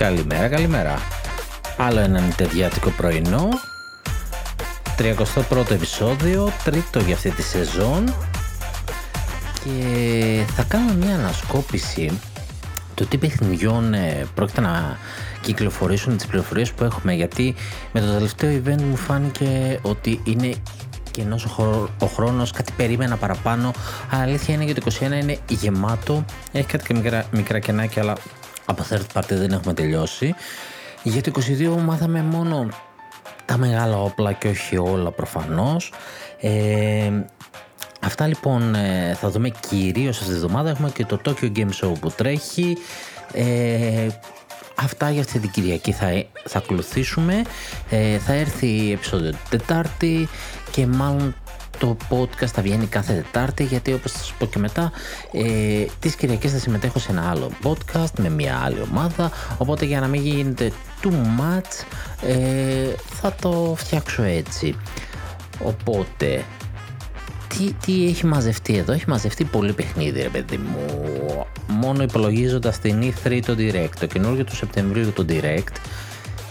Καλημέρα, καλημέρα. Άλλο ένα νητεδιάτικο πρωινό. 31ο επεισόδιο, τρίτο για αυτή τη σεζόν. Και θα κάνω μια ανασκόπηση του τι παιχνιδιών πρόκειται να κυκλοφορήσουν, τις πληροφορίες που έχουμε, γιατί με το τελευταίο event μου φάνηκε ότι είναι κενός ο χρόνος, κάτι περίμενα παραπάνω, αλλά αλήθεια είναι γιατί το 21 είναι γεμάτο, έχει κάτι και μικρά κενάκια, αλλά από third party δεν έχουμε τελειώσει. Για το 22 μάθαμε μόνο τα μεγάλα όπλα και όχι όλα προφανώς. Αυτά λοιπόν θα δούμε κυρίως αυτή τη εβδομάδα. Έχουμε και το Tokyo Game Show που τρέχει. Αυτά για αυτή την Κυριακή θα ακολουθήσουμε. Θα έρθει επεισόδιο Τετάρτη και μάλλον το podcast θα βγαίνει κάθε Τετάρτη, γιατί όπως θα σας πω και μετά, τις Κυριακές θα συμμετέχω σε ένα άλλο podcast με μια άλλη ομάδα, οπότε για να μην γίνεται too much θα το φτιάξω έτσι. Οπότε τι έχει μαζευτεί εδώ? Έχει μαζευτεί πολύ παιχνίδι, ρε παιδί μου, μόνο υπολογίζοντας την E3 το Direct, το καινούργιο του Σεπτεμβρίου το Direct,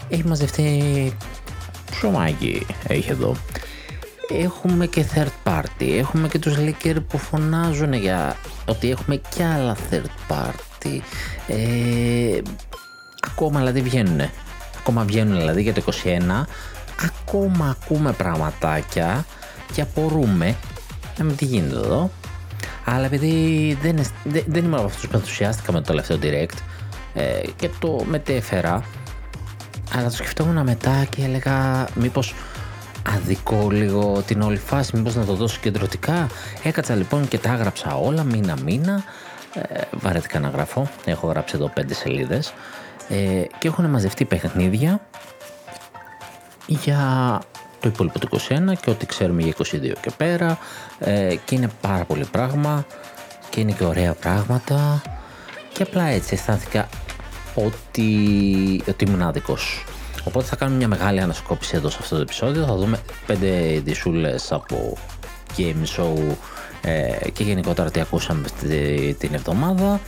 έχει μαζευτεί ψωμάκι, έχει εδώ. Έχουμε και third party, έχουμε και τους leaker που φωνάζουν για ότι έχουμε και άλλα third party. Ακόμα δηλαδή βγαίνουν, δηλαδή για το 21, ακόμα ακούμε πραγματάκια και απορούμε να μην τι γίνεται εδώ. Αλλά επειδή δεν είμαι από αυτούς που ενθουσιάστηκα με το τελευταίο direct και το μετέφερα, αλλά το σκεφτόμουν μετά και έλεγα μήπως αδικό λίγο την όλη φάση, μήπως να το δώσω κεντρωτικά. Έκατσα λοιπόν και τα έγραψα όλα μήνα, βαρέθηκα να γράφω, έχω γράψει εδώ 5 σελίδες και έχουν μαζευτεί παιχνίδια για το υπόλοιπο του 21 και ό,τι ξέρουμε για 22 και πέρα, και είναι πάρα πολύ πράγμα και είναι και ωραία πράγματα και απλά έτσι αισθάνθηκα ότι ήμουν άδικος. Οπότε θα κάνουμε μια μεγάλη ανασκόπηση εδώ σε αυτό το επεισόδιο. Θα δούμε 5 δισούλες από Game Show και γενικότερα τι ακούσαμε την εβδομάδα.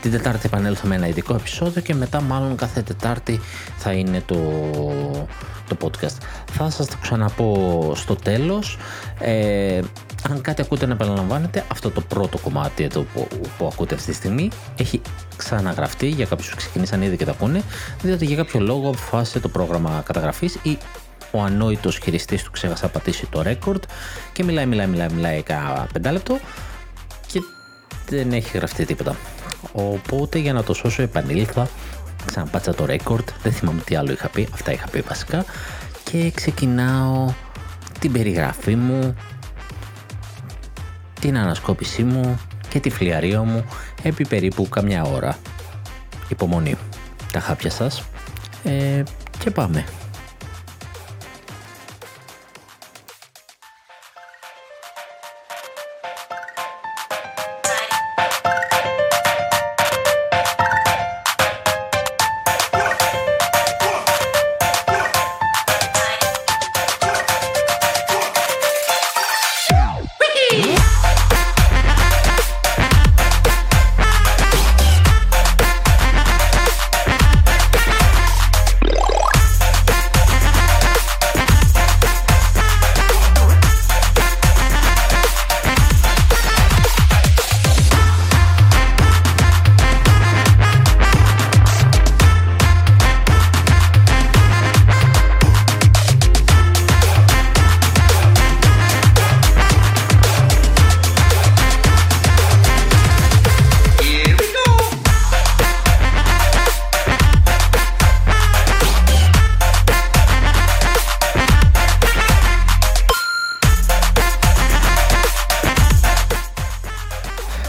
Την Τετάρτη επανέλθω με ένα ειδικό επεισόδιο και μετά μάλλον κάθε Τετάρτη θα είναι το podcast. Θα σας το ξαναπώ στο τέλος. Αν κάτι ακούτε να επαναλαμβάνετε, αυτό το πρώτο κομμάτι εδώ που ακούτε αυτή τη στιγμή έχει ξαναγραφτεί για κάποιους που ξεκινήσαν ήδη και τα ακούνε, διότι για κάποιο λόγο αποφάσισε το πρόγραμμα καταγραφής ή ο ανόητος χειριστής του ξέχασε να πατήσει το record και μιλάει κάνα 5 λεπτό και δεν έχει γραφτεί τίποτα. Οπότε για να το σώσω επανήλθα, ξαναπάτσα το record, δεν θυμάμαι τι άλλο είχα πει, αυτά είχα πει βασικά, και ξεκινάω την περιγραφή μου, την ανασκόπησή μου και τη φλιαρία μου επί περίπου καμιά ώρα. Υπομονή, τα χάπια σας και πάμε.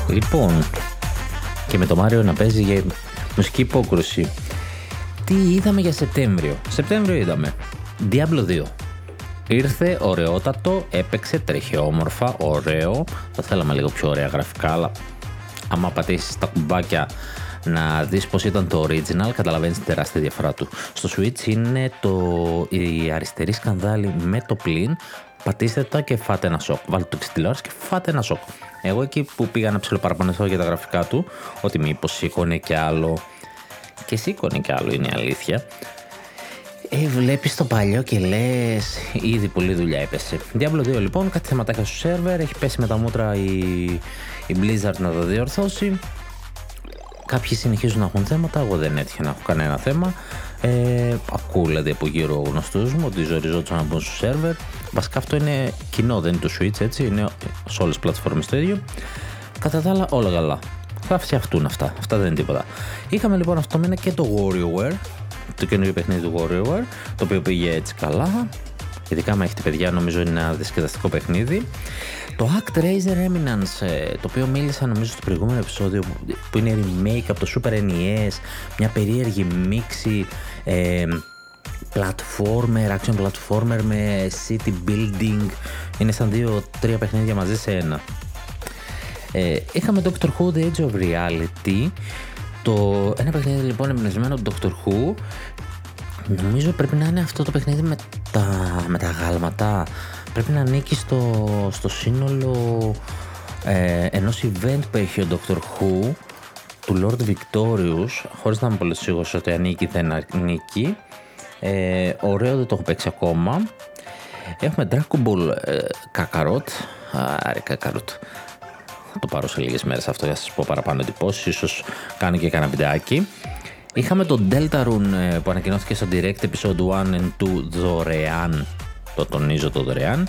Λοιπόν, και με το Μάριο να παίζει για μουσική υπόκρουση. Τι είδαμε για Σεπτέμβριο? Σεπτέμβριο είδαμε Diablo 2. Ήρθε ωραιότατο, έπαιξε, τρέχει όμορφα, ωραίο. Θα θέλαμε λίγο πιο ωραία γραφικά, αλλά άμα πατήσεις τα κουμπάκια να δεις πως ήταν το original, καταλαβαίνεις την τεράστια διαφορά του. Στο Switch είναι η αριστερή σκανδάλι με το πλήν. Πατήστε τα και φάτε ένα σοκ. Βάλτε το εξιτηλεόραση και φάτε ένα σοκ. Εγώ εκεί που πήγα να ψιλοπαραπονεθώ για τα γραφικά του, ότι μήπως σήκωνε και άλλο και σήκωνε κι άλλο, είναι η αλήθεια. Βλέπεις το παλιό και λες ήδη πολλή δουλειά έπεσε. Diablo 2 λοιπόν, κάτι θεματάκια στο σερβερ, έχει πέσει με τα μούτρα η Blizzard να το διορθώσει. Κάποιοι συνεχίζουν να έχουν θέματα, εγώ δεν έτυχε να έχω κανένα θέμα. Ακούγονται από γύρω γνωστούς μου ότι ζοριζόντουσαν να μπουν στο σερβερ. Βασικά αυτό είναι κοινό, δεν είναι το Switch, έτσι, είναι σε όλες τις πλατφόρμες το ίδιο. Κατά τα άλλα όλα καλά, θα φτιαχτούν αυτά δεν είναι τίποτα. Είχαμε λοιπόν αυτό το μήνα και το WarioWare, το καινούργιο παιχνίδι του WarioWare, το οποίο πήγε έτσι καλά, ειδικά με έχετε παιδιά, νομίζω είναι ένα διασκεδαστικό παιχνίδι. Το Act Raiser Remnants, το οποίο μίλησα νομίζω στο προηγούμενο επεισόδιο, που είναι remake από το Super NES, μια περίεργη μίξη platformer, action platformer με city building, είναι σαν 2-3 παιχνίδια μαζί σε ένα. Είχαμε Dr. Who The Edge of Reality, ένα παιχνίδι λοιπόν εμπνευσμένο από Dr. Who. Νομίζω πρέπει να είναι αυτό το παιχνίδι με τα γάλματα. Πρέπει να ανήκει στο σύνολο ενός event που έχει ο Dr. Who του Lord Victorious, χωρίς να είμαι πολύ σίγουρος ότι ανήκει ή δεν ανήκει. Ωραίο, δεν το έχω παίξει ακόμα. Έχουμε Dragon Ball Kakkarot. Άρα Kakkarot. Θα το πάρω σε λίγες μέρες αυτό για να σας πω παραπάνω εντυπώσεις, ίσως κάνω και κανένα βιντεάκι. Είχαμε τον Delta Rune που ανακοινώθηκε στο Direct Episode 1 and 2 δωρεάν, το τονίζω το δωρεάν,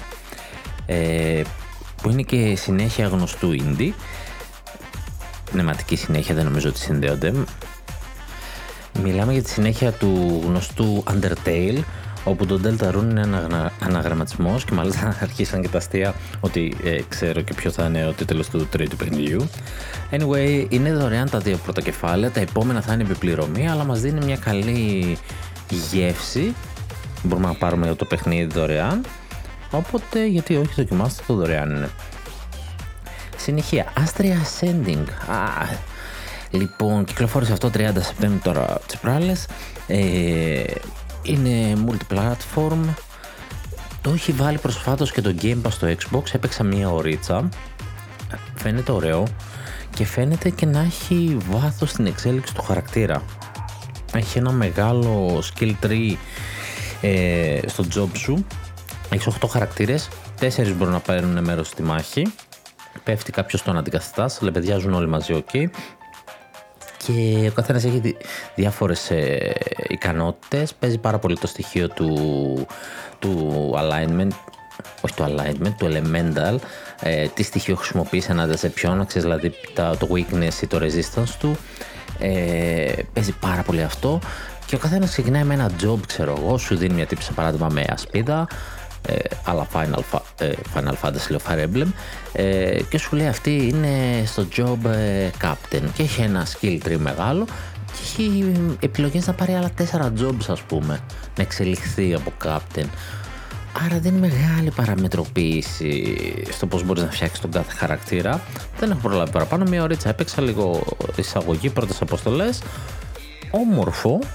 που είναι και συνέχεια γνωστού indie, πνευματική συνέχεια, δεν νομίζω ότι συνδέονται. Μιλάμε για τη συνέχεια του γνωστού Undertale, όπου το Delta Rune είναι ένα αναγραμματισμός και μάλιστα αρχίσαν και τα αστεία ότι ξέρω και ποιο θα είναι ο τίτλος του τρίτου παιχνιδιού. Anyway, είναι δωρεάν τα δύο πρώτα κεφάλαια, τα επόμενα θα είναι επιπληρωμή, αλλά μας δίνει μια καλή γεύση. Μπορούμε να πάρουμε το παιχνίδι δωρεάν, οπότε γιατί όχι, δοκιμάστε το, δωρεάν είναι. Συνεχεία, Astria Ascending. Λοιπόν, κυκλοφόρησε αυτό 30 Σεπτέμβρη τώρα τις πράλες. Είναι multi-platform, το έχει βάλει προσφάτως και το Game Pass στο Xbox, έπαιξα μία ωρίτσα, φαίνεται ωραίο και φαίνεται και να έχει βάθος στην εξέλιξη του χαρακτήρα. Έχει ένα μεγάλο skill tree στο job σου, έχεις 8 χαρακτήρες, 4 μπορούν να παίρνουν μέρος στη μάχη, πέφτει κάποιος στον αντικαθιστάς, λεπαιδιάζουν όλοι μαζί, ok. Και ο καθένας έχει διάφορες ικανότητες, παίζει πάρα πολύ το στοιχείο του elemental, τι στοιχείο χρησιμοποιείς ενάντια σε ποιον, αξίζει δηλαδή το weakness ή το resistance του, παίζει πάρα πολύ αυτό και ο καθένας ξεκινάει με ένα job, ξέρω εγώ, σου δίνει μια τύψη παράδειγμα με ασπίδα, αλλά Final Fantasy Fire Emblem, και σου λέει αυτή είναι στο job captain και έχει ένα skill tree μεγάλο και έχει επιλογές να πάρει άλλα 4 jobs, ας πούμε, να εξελιχθεί από captain. Άρα δεν είναι μεγάλη παραμετροποίηση στο πως μπορείς να φτιάξεις τον κάθε χαρακτήρα. Δεν έχω προλάβει παραπάνω, μια ωρίτσα έπαιξα, λίγο εισαγωγή, πρώτες αποστολές,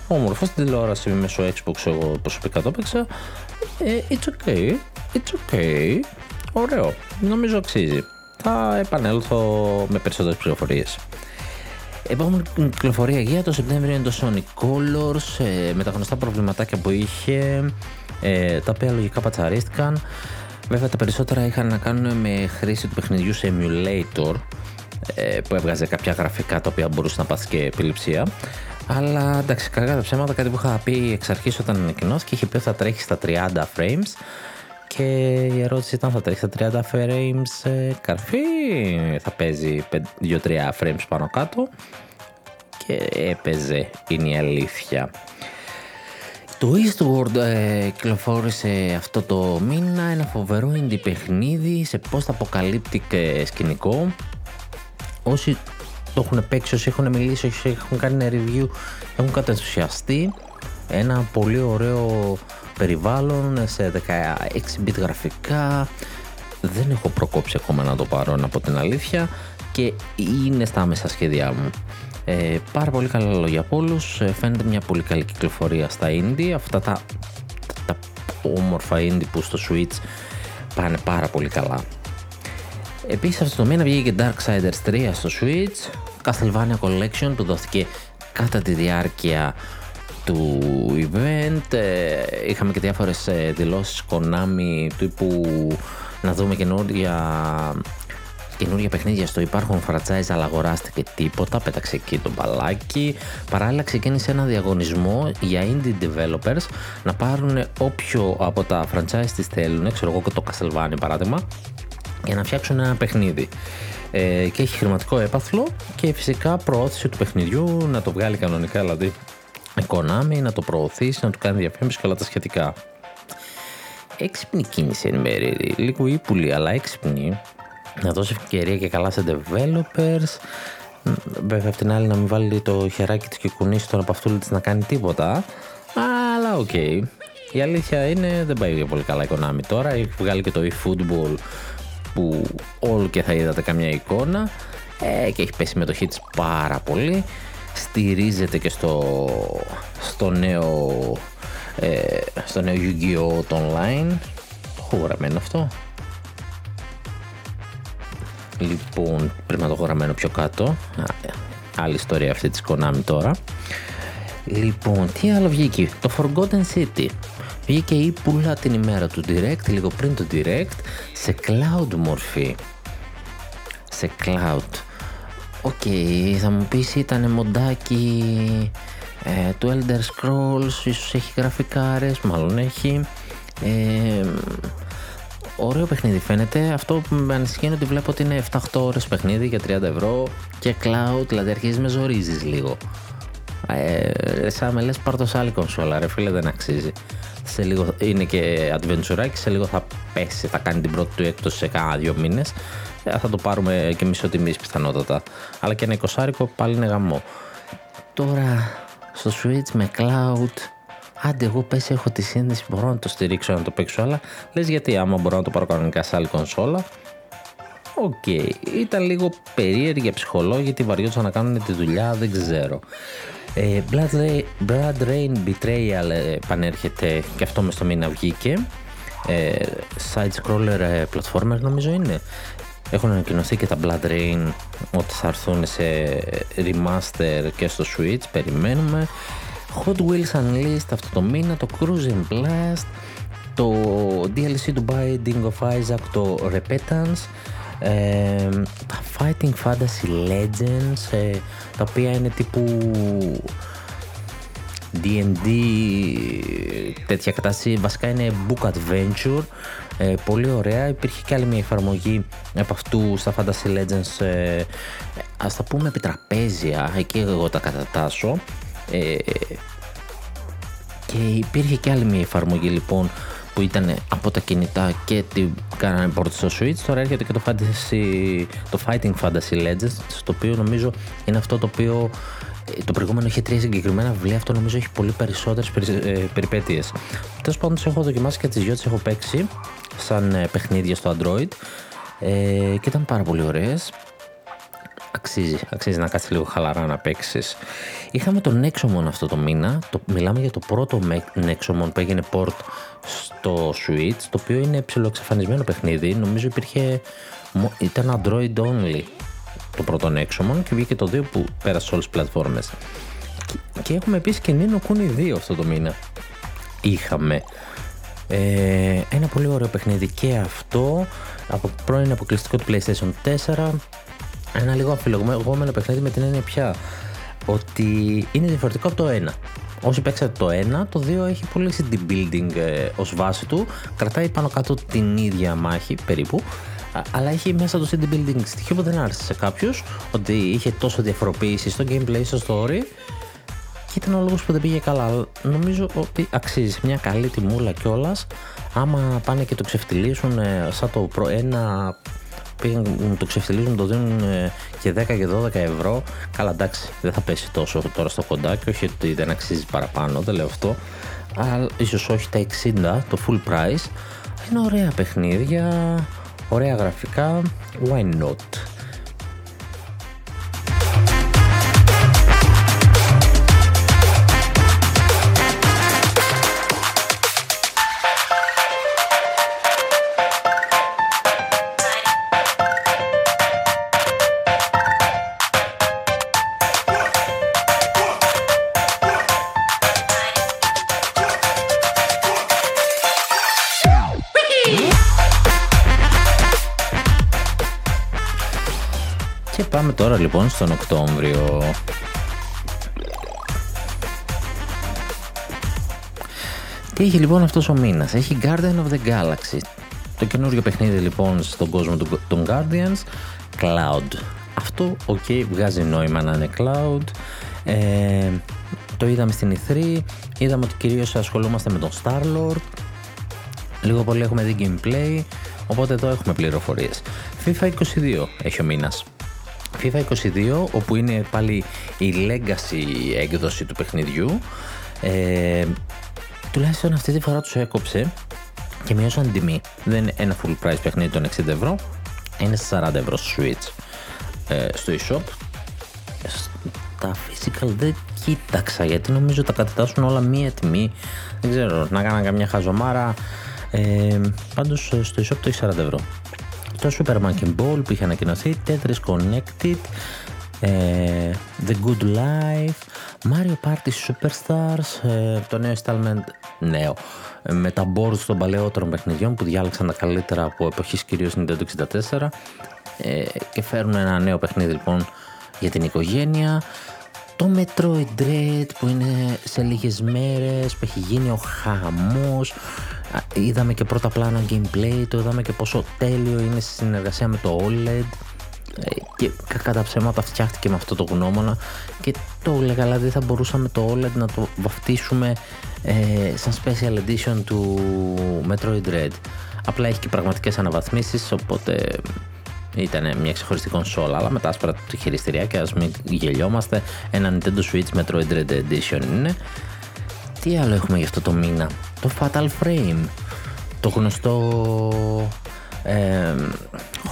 όμορφο στην τηλεόραση μέσω Xbox, εγώ προσωπικά το έπαιξα. It's okay, ωραίο, νομίζω αξίζει, θα επανέλθω με περισσότερες πληροφορίες. Επόμενη κυκλοφορία για το Σεπτέμβριο είναι το Sonic Colors, με τα γνωστά προβληματάκια που είχε, τα οποία λογικά πατσαρίστηκαν. Βέβαια τα περισσότερα είχαν να κάνουν με χρήση του παιχνιδιού σε emulator, που έβγαζε κάποια γραφικά τα οποία μπορούσε να πάθει και επιληψία. Αλλά εντάξει, καλά τα ψέματα, κάτι που είχα πει εξ αρχής όταν ανακοινώθηκε, είχε πει ότι θα τρέχει στα 30 frames και η ερώτηση ήταν, θα τρέχει στα 30 frames καρφί, θα παίζει 2-3 frames πάνω κάτω, και έπαιζε, είναι η αλήθεια. Το Eastward κυκλοφόρησε αυτό το μήνα, ένα φοβερό indie παιχνίδι σε post-apocalyptic σκηνικό. Όσοι το έχουν παίξει, όσοι έχουν μιλήσει, όσοι έχουν κάνει ένα review, έχουν κατενθουσιαστεί. Ένα πολύ ωραίο περιβάλλον σε 16-bit γραφικά. Δεν έχω προκόψει ακόμα να το πάρω, να πω την αλήθεια, και είναι στα άμεσα σχέδιά μου. Πάρα πολύ καλά λόγια από όλους. Φαίνεται μια πολύ καλή κυκλοφορία στα indie. Αυτά τα όμορφα indie που στο Switch πάνε πάρα πολύ καλά. Επίσης αυτό το μήνα βγήκε και Darksiders 3 στο Switch, Castlevania Collection που δόθηκε κατά τη διάρκεια του event. Είχαμε και διάφορες δηλώσεις Konami τύπου να δούμε καινούργια παιχνίδια στο υπάρχον franchise, αλλά αγοράστηκε τίποτα, πέταξε εκεί το μπαλάκι. Παράλληλα ξεκίνησε ένα διαγωνισμό για indie developers να πάρουν όποιο από τα franchise τις θέλουν, ξέρω εγώ και το Castlevania παράδειγμα, για να φτιάξουν ένα παιχνίδι. Και έχει χρηματικό έπαθλο και φυσικά προώθηση του παιχνιδιού, να το βγάλει κανονικά δηλαδή η Konami, να το προωθήσει, να του κάνει διαφήμιση και όλα τα σχετικά. Έξυπνη κίνηση εν μέρει, λίγο ύπουλη αλλά έξυπνη, να δώσει ευκαιρία και καλά σε developers. Βέβαια απ' την άλλη να μην βάλει το χεράκι της και κουνήσει τον απαυτούλη της να κάνει τίποτα, αλλά οκ. Η αλήθεια είναι δεν πάει πολύ καλά η Konami τώρα, έχει βγάλει και το eFootball που όλο και θα είδατε καμιά εικόνα, και έχει πέσει η συμμετοχή της πάρα πολύ, στηρίζεται και στο νέο Yu-Gi-Oh! Το online, το έχω γραμμένο αυτό, λοιπόν πρέπει να το έχω γραμμένο πιο κάτω, άλλη ιστορία αυτή της Konami τώρα. Λοιπόν, τι άλλο βγήκε, το Forgotten City. Βγήκε η πουλά την ημέρα του Direct, λίγο πριν το Direct, σε cloud μορφή. Σε cloud. Οκ, θα μου πεις ήτανε μοντάκι του Elder Scrolls, ίσως έχει γραφικάρες, μάλλον έχει. Ωραίο παιχνίδι φαίνεται. Αυτό που με ανησυχεί είναι ότι βλέπω ότι είναι 7-8 ώρες παιχνίδι για 30 ευρώ και cloud, δηλαδή αρχίζεις με ζορίζεις λίγο. Σαν με λες πάρ' το σε άλλη κονσόλα ρε φίλε, δεν αξίζει. Σε λίγο είναι και adventure, σε λίγο θα πέσει, θα κάνει την πρώτη του έκπτωση σε κάνα 2 μήνες, θα το πάρουμε και μισό τιμής πιθανότατα, αλλά και ένα 20 πάλι είναι γαμό. Τώρα στο Switch με cloud, άντε εγώ πέσει έχω τη σύνδεση, μπορώ να το στηρίξω, να το παίξω, αλλά λες γιατί, άμα μπορώ να το πάρω κανονικά σε άλλη κονσόλα. Οκ, ήταν λίγο περίεργη, ψυχολόγητη, βαριόντουσαν να κάνουν τη δουλειά, δεν ξέρω. Blood Rain Betrayal επανέρχεται και αυτό μες στο μήνα βγήκε. Side-scroller platformer νομίζω είναι. Έχουν ανακοινωθεί και τα Blood Rain ότι θα έρθουν σε remaster και στο Switch, περιμένουμε. Hot Wheels Unleashed αυτό το μήνα, το Cruising Blast, το DLC του Binding of Isaac, το Repentance, τα Fighting Fantasy Legends, τα οποία είναι τύπου D&D, τέτοια κατάσταση, βασικά είναι book adventure, πολύ ωραία. Υπήρχε και άλλη μια εφαρμογή από αυτού στα Fantasy Legends, ας τα πούμε επιτραπέζια, εκεί εγώ τα κατατάσω, και υπήρχε και άλλη μια εφαρμογή λοιπόν που ήταν από τα κινητά και την κάνανε port στο Switch. Τώρα έρχεται και το Fighting Fantasy Legends, το οποίο νομίζω είναι αυτό το οποίο το προηγούμενο είχε 3 συγκεκριμένα βιβλία, αυτό νομίζω έχει πολύ περισσότερες περιπέτειες. Τέλος πάντων, έχω δοκιμάσει και τις δυο τις έχω παίξει σαν παιχνίδια στο Android, και ήταν πάρα πολύ ωραίες. Αξίζει να κάτσεις λίγο χαλαρά να παίξεις. Είχαμε τον Nexomon αυτό το μήνα, μιλάμε για το πρώτο Nexomon που έγινε port στο Switch, το οποίο είναι ψιλοεξαφανισμένο παιχνίδι, νομίζω ήταν Android only το πρώτο Nexomon και βγήκε το 2 που πέρασε σε όλες τις πλατφόρμες. Και έχουμε επίσης και Nino Kuni 2 αυτό το μήνα. Είχαμε ένα πολύ ωραίο παιχνίδι και αυτό, από πρώην αποκλειστικό του PlayStation 4. Ένα λίγο αφιλογόμενο παιχνίδι με την έννοια πια ότι είναι διαφορετικό από το 1. Όσοι παίξατε το 1, το 2 έχει πολύ city building ως βάση του, κρατάει πάνω κάτω την ίδια μάχη περίπου, αλλά έχει μέσα το city building στοιχείο που δεν άρεσε σε κάποιους, ότι είχε τόσο διαφοροποίηση στο gameplay, στο story, και ήταν ο λόγος που δεν πήγε καλά. Νομίζω ότι αξίζει μια καλή τιμούλα κιόλας, άμα πάνε και το ξεφτυλίσουν σαν το 1. Πήγαν, το ξεφτυλίζουν, το δίνουν και 10 και 12 ευρώ. Καλά, εντάξει, δεν θα πέσει τόσο τώρα στο κοντάκι, όχι ότι δεν αξίζει παραπάνω, δεν λέω αυτό. Αλλά ίσως όχι τα 60, το full price. Είναι ωραία παιχνίδια, ωραία γραφικά, why not. Και πάμε τώρα λοιπόν στον Οκτώβριο. Τι έχει λοιπόν αυτός ο μήνας? Έχει Guardians of the Galaxy, το καινούριο παιχνίδι λοιπόν στον κόσμο των Guardians, Cloud. Αυτό, ok, βγάζει νόημα να είναι Cloud. Το είδαμε στην E3, είδαμε ότι κυρίως ασχολούμαστε με τον Star-Lord. Λίγο πολύ έχουμε δει gameplay, οπότε εδώ έχουμε πληροφορίες. FIFA 22 έχει ο μήνας. FIFA 22, όπου είναι πάλι η legacy έκδοση του παιχνιδιού. Τουλάχιστον αυτή τη φορά τους έκοψε και μειώσαν την τιμή. Δεν είναι ένα full price παιχνίδι των 60 ευρώ, είναι 40 ευρώ Switch. Στο eShop τα physical δεν κοίταξα, γιατί νομίζω τα κατατάσσουν όλα μία τιμή, δεν ξέρω, να κάναν καμιά χαζομάρα. Πάντως στο eShop το έχει 40 ευρώ. Το Super Monkey Ball που είχε ανακοινωθεί, Tetris Connected, The Good Life, Mario Party Superstars, το νέο installment, νέο, με τα boards των παλαιότερων παιχνιδιών που διάλεξαν τα καλύτερα από εποχής κυρίως Nintendo 64, και φέρουν ένα νέο παιχνίδι λοιπόν για την οικογένεια. Το Metroid Dread που είναι σε λίγες μέρες, που έχει γίνει ο χαμός. Είδαμε και πρώτα πλάνα gameplay, το είδαμε και πόσο τέλειο είναι στη συνεργασία με το OLED, και κατά ψέματα φτιάχτηκε με αυτό το γνώμονα και το έλεγα, δηλαδή θα μπορούσαμε το OLED να το βαφτίσουμε σαν special edition του Metroid Dread. Απλά έχει και πραγματικές αναβαθμίσεις, οπότε ήταν μια ξεχωριστή κονσόλα, αλλά με τα άσπρα του χειριστηριά, και ας μην γελιόμαστε, ένα Nintendo Switch Metroid Dread Edition είναι. Τι άλλο έχουμε για αυτό το μήνα? Το Fatal Frame, το γνωστό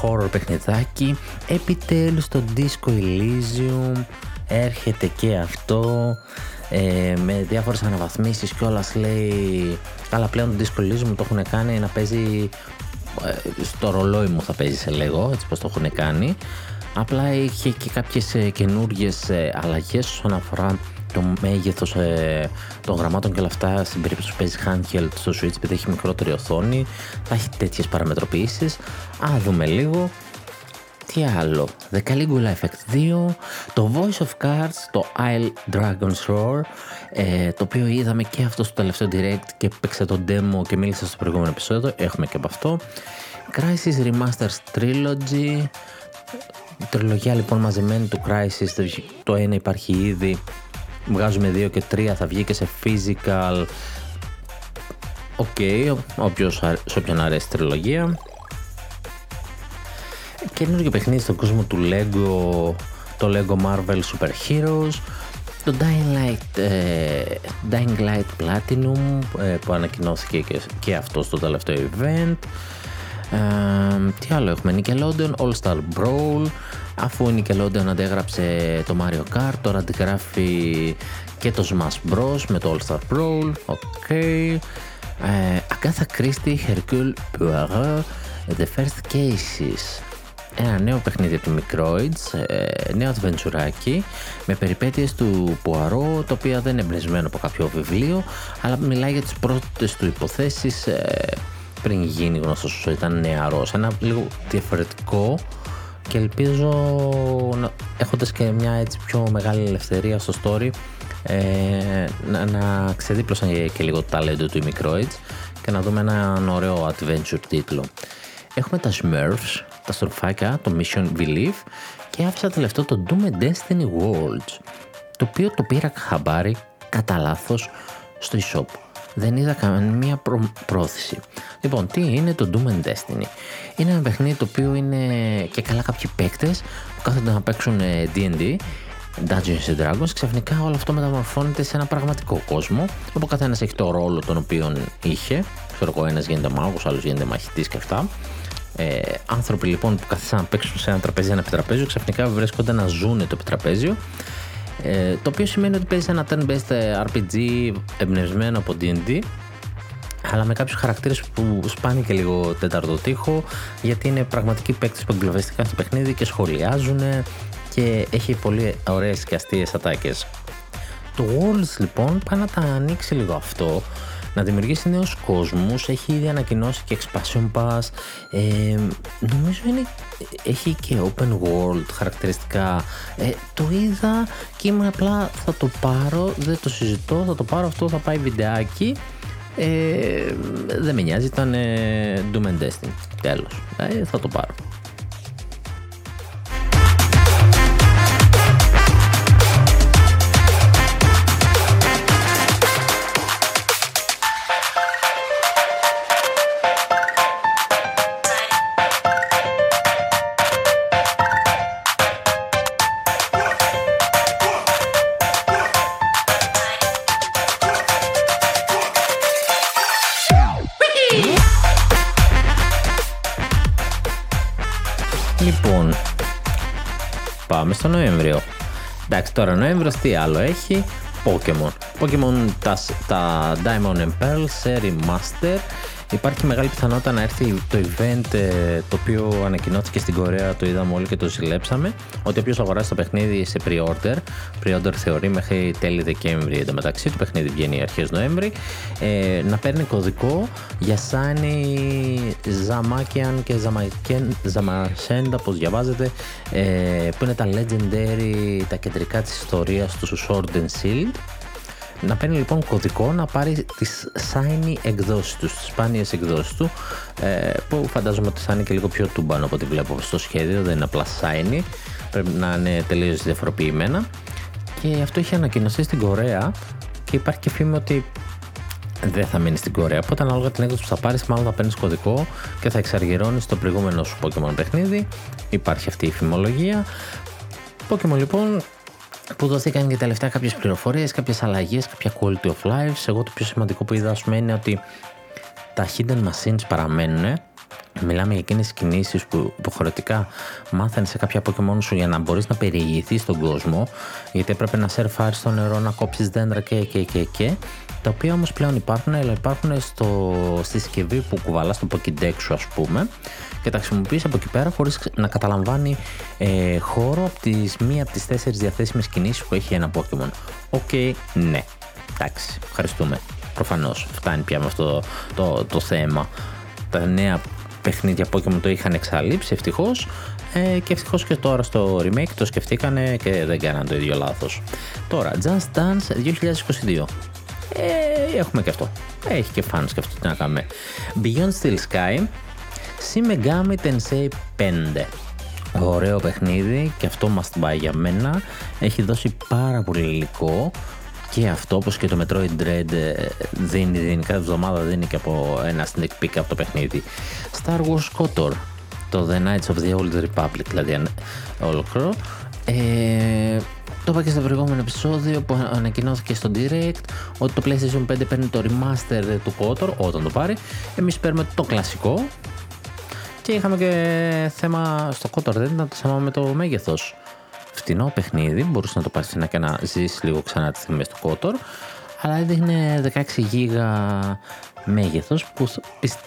horror παιχνιδάκι. Επιτέλους το Disco Elysium έρχεται και αυτό, με διάφορες αναβαθμίσεις και όλα, λέει. Καλά, πλέον το Disco Elysium το έχουν κάνει να παίζει στο ρολόι μου, θα παίζει σε λίγο, έτσι πως το έχουν κάνει. Απλά είχε και κάποιες καινούργιες αλλαγές όσον αφορά το μέγεθος των γραμμάτων και όλα αυτά, στην περίπτωση που παίζει handheld στο Switch, επειδή έχει μικρότερη οθόνη, θα έχει τέτοιες παραμετροποιήσεις. Α, δούμε λίγο. Τι άλλο? The Caligula Effect 2, το Voice of Cards, το Isle Dragon's Roar, το οποίο είδαμε και αυτό στο τελευταίο direct και παίξε το demo και μίλησα στο προηγούμενο επεισόδιο, έχουμε και από αυτό. Crisis Remasters Trilogy, η τριλογία λοιπόν μαζεμένη του Crisis, το ένα υπάρχει ήδη, βγάζουμε 2 και 3, θα βγει και σε physical. Okay, σε όποιον αρέσει τριλογία. Καινούργιο παιχνίδι στον κόσμο του Lego, το Lego Marvel Super Heroes, το Dying Light Platinum που ανακοινώθηκε και αυτό στο τελευταίο event. Τι άλλο έχουμε? Nickelodeon All Star Brawl, αφού η Nickelodeon αντέγραψε το Mario Kart, τώρα αντιγράφει και το Smash Bros με το All Star Brawl. Okay. Agatha Christie Hercule Poirot The First Cases, ένα νέο παιχνίδι από το Microids, νέο adventureάκι με περιπέτειες του Poirot, το οποίο δεν είναι εμπνευσμένο από κάποιο βιβλίο, αλλά μιλάει για τις πρώτες του υποθέσεις πριν γίνει γνωστός όσο ήταν νεαρός. Ένα λίγο διαφορετικό, και ελπίζω έχοντας και μια έτσι πιο μεγάλη ελευθερία στο story να ξεδίπλωσαν και λίγο το ταλέντο του Microids και να δούμε έναν ωραίο adventure τίτλο. Έχουμε τα Smurfs, τα στροφάκια, το Mission Belief, και άφησα τελευταίο το Doom and Destiny Worlds, το οποίο το πήρα χαμπάρι κατά λάθος στο eShop. Δεν είδα καμία πρόθεση. Λοιπόν, τι είναι το Doom and Destiny? Είναι ένα παιχνίδι το οποίο είναι και καλά κάποιοι παίκτες που κάθονται να παίξουν D&D, Dungeons and Dragons, ξαφνικά όλο αυτό μεταμορφώνεται σε ένα πραγματικό κόσμο, όπου ο καθένας έχει το ρόλο τον οποίο είχε. Ξέρω εγώ, ένας γίνεται μάγος, άλλος γίνεται μαχητής και αυτά. Άνθρωποι λοιπόν που καθίσαν να παίξουν σε ένα τραπέζι, ένα επιτραπέζιο, ξαφνικά βρίσκονται να ζουνε το επιτραπέζιο. Το οποίο σημαίνει ότι παίζεις ένα turn-based RPG εμπνευσμένο από D&D, αλλά με κάποιους χαρακτήρες που σπάνε και λίγο τέταρτο τοίχο, γιατί είναι πραγματικοί παίκτες που εγκλωβιστικά στο παιχνίδι και σχολιάζουν, και έχει πολύ ωραίες και αστείες ατάκες. Το Worlds λοιπόν πάει να τα ανοίξει λίγο αυτό, να δημιουργήσει νέους κόσμους, έχει ήδη ανακοινώσει και expansion pass, νομίζω έχει και open world χαρακτηριστικά, το είδα και ήμουν απλά θα το πάρω, δεν το συζητώ, θα το πάρω αυτό, θα πάει βιντεάκι, δεν με νοιάζει, ήταν Doom and Destiny, τέλος, θα το πάρω. Στο Νοέμβριο. Εντάξει, τώρα Νοέμβριος τι άλλο έχει? Pokémon τα Diamond and Pearl σε remaster. Υπάρχει μεγάλη πιθανότητα να έρθει το event, το οποίο ανακοινώθηκε στην Κορέα, το είδαμε όλοι και το ζηλέψαμε, ότι όποιος αγοράσει το παιχνίδι σε pre-order θεωρεί μέχρι τέλη Δεκέμβρη, εντωμεταξύ το παιχνίδι βγαίνει αρχές Νοέμβρη, να παίρνει κωδικό για Σάνι Ζαμάκιαν και Ζαμασέντα, πως διαβάζεται, που είναι τα legendary, τα κεντρικά της ιστορίας του Sword and Shield. Να παίρνει λοιπόν κωδικό να πάρει τις shiny εκδόσεις του, τις σπάνιες εκδόσεις του, που φαντάζομαι ότι θα είναι και λίγο πιο τούμπανο από ό,τι βλέπω στο σχέδιο, δεν είναι απλά shiny, πρέπει να είναι τελείως διαφοροποιημένα, και αυτό είχε ανακοινωθεί στην Κορέα και υπάρχει και φήμη ότι δεν θα μείνει στην Κορέα, οπότε ανάλογα την έκδοση που θα πάρεις μάλλον θα παίρνεις κωδικό και θα εξαργυρώνεις το προηγούμενο σου Pokemon παιχνίδι, υπάρχει αυτή η φημολογία. Pokemon λοιπόν, που δοθήκαν και τελευταία κάποιες πληροφορίες, κάποιες αλλαγές, κάποια quality of life. Εγώ το πιο σημαντικό που είδα είναι ότι τα hidden machines παραμένουν. Μιλάμε για εκείνες κινήσεις που υποχρεωτικά μάθανε σε κάποια Pokemon σου για να μπορείς να περιηγηθείς στον κόσμο, γιατί έπρεπε να σερφάρεις στο νερό, να κόψεις δέντρα και. Τα οποία όμως πλέον υπάρχουν, αλλά υπάρχουν στη συσκευή που κουβαλάς το Pokédex σου, ας πούμε, και τα χρησιμοποιείς από εκεί πέρα χωρίς να καταλαμβάνει χώρο από μία από τις 4 διαθέσιμες κινήσεις που έχει ένα Pokemon. Οκ, ναι, εντάξει, ευχαριστούμε. Προφανώς φτάνει πια με αυτό το θέμα. Τα νέα παιχνίδια Pokemon το είχαν εξαλείψει ευτυχώς, και ευτυχώς και τώρα στο remake το σκεφτήκανε και δεν κάναν το ίδιο λάθος. Τώρα, Just Dance 2022. Έχουμε και αυτό. Έχει και fans και αυτό, τι να κάνουμε. Beyond Steel Sky, Shin Megami Tensei 5. Ωραίο παιχνίδι και αυτό must buy για μένα. Έχει δώσει πάρα πολύ υλικό και αυτό, όπως και το Metroid Dread, δίνει κάθε εβδομάδα, δίνει και από ένα sneak peek από το παιχνίδι. Star Wars KOTOR, το The Knights of the Old Republic, δηλαδή ολόκληρο. Το είπα και στο προηγούμενο επεισόδιο που ανακοινώθηκε στο Direct ότι το PlayStation 5 παίρνει το remaster του KOTOR όταν το πάρει. Εμείς παίρνουμε το κλασικό και είχαμε και θέμα στο KOTOR, δεν ήταν το θέμα με το μέγεθος. Φτηνό παιχνίδι, μπορούσε να το πάρεις και να ζήσεις λίγο ξανά τις θυμές του KOTOR, αλλά έδειχνε 16 γίγα μέγεθος που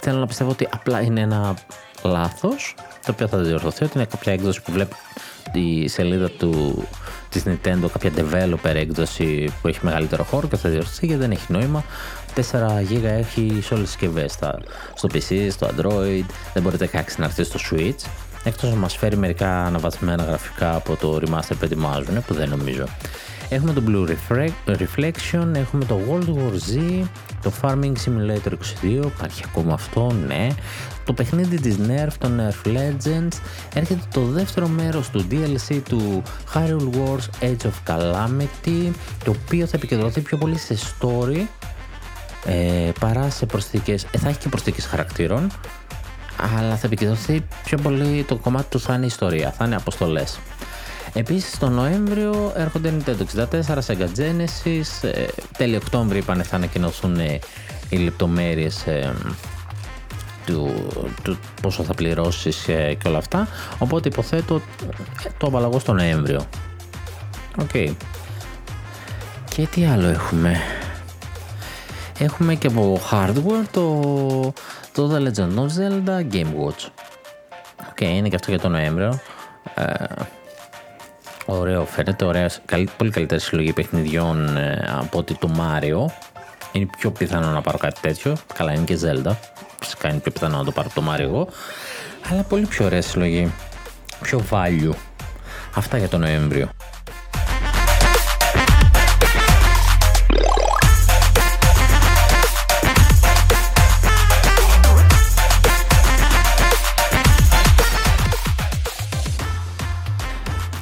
θέλω να πιστεύω ότι απλά είναι ένα λάθος, το οποίο θα διορθωθεί, ότι είναι κάποια έκδοση που βλέπει τη σελίδα της Nintendo, κάποια developer έκδοση που έχει μεγαλύτερο χώρο και θα διορθωθεί, γιατί δεν έχει νόημα. 4 GB έχει σε όλες τις συσκευές, στο PC, στο Android, δεν μπορείτε 16 να έρθει στο Switch, εκτός να μας φέρει μερικά αναβαθμένα γραφικά από το Remaster που ετοιμάζουν, που δεν νομίζω. Έχουμε το Blue Reflection, έχουμε το World War Z, το Farming Simulator 22, υπάρχει ακόμα αυτό, ναι. Το παιχνίδι της Nerf, το Nerf Legends, έρχεται το δεύτερο μέρος του DLC του Hyrule Wars Age of Calamity, το οποίο θα επικεντρωθεί πιο πολύ σε story παρά σε προσθήκες, θα έχει και προσθήκες χαρακτήρων, αλλά θα επικεντρωθεί πιο πολύ το κομμάτι του θα είναι ιστορία, θα είναι αποστολές. Επίσης τον Νοέμβριο έρχονται Nintendo 64, Sega Genesis, τέλη Οκτώβρη είπανε θα ανακοινωθούν οι λεπτομέρειες του πόσο θα πληρώσεις και όλα αυτά, οπότε υποθέτω το απαλλαγώ στο Νοέμβριο. Okay. Και τι άλλο έχουμε? Έχουμε και από hardware το The Legend of Zelda Game Watch. Είναι και αυτό για τον Νοέμβριο. Ωραίο φαίνεται, πολύ καλύτερη συλλογή παιχνιδιών από ότι το Mario. είναι πιο πιθανό να πάρω κάτι τέτοιο. Καλά, είναι και Zelda. Φυσικά είναι πιο πιθανό να το πάρω το Mario εγώ. Αλλά πολύ πιο ωραίες συλλογή. Πιο value. Αυτά για τον Νοέμβριο.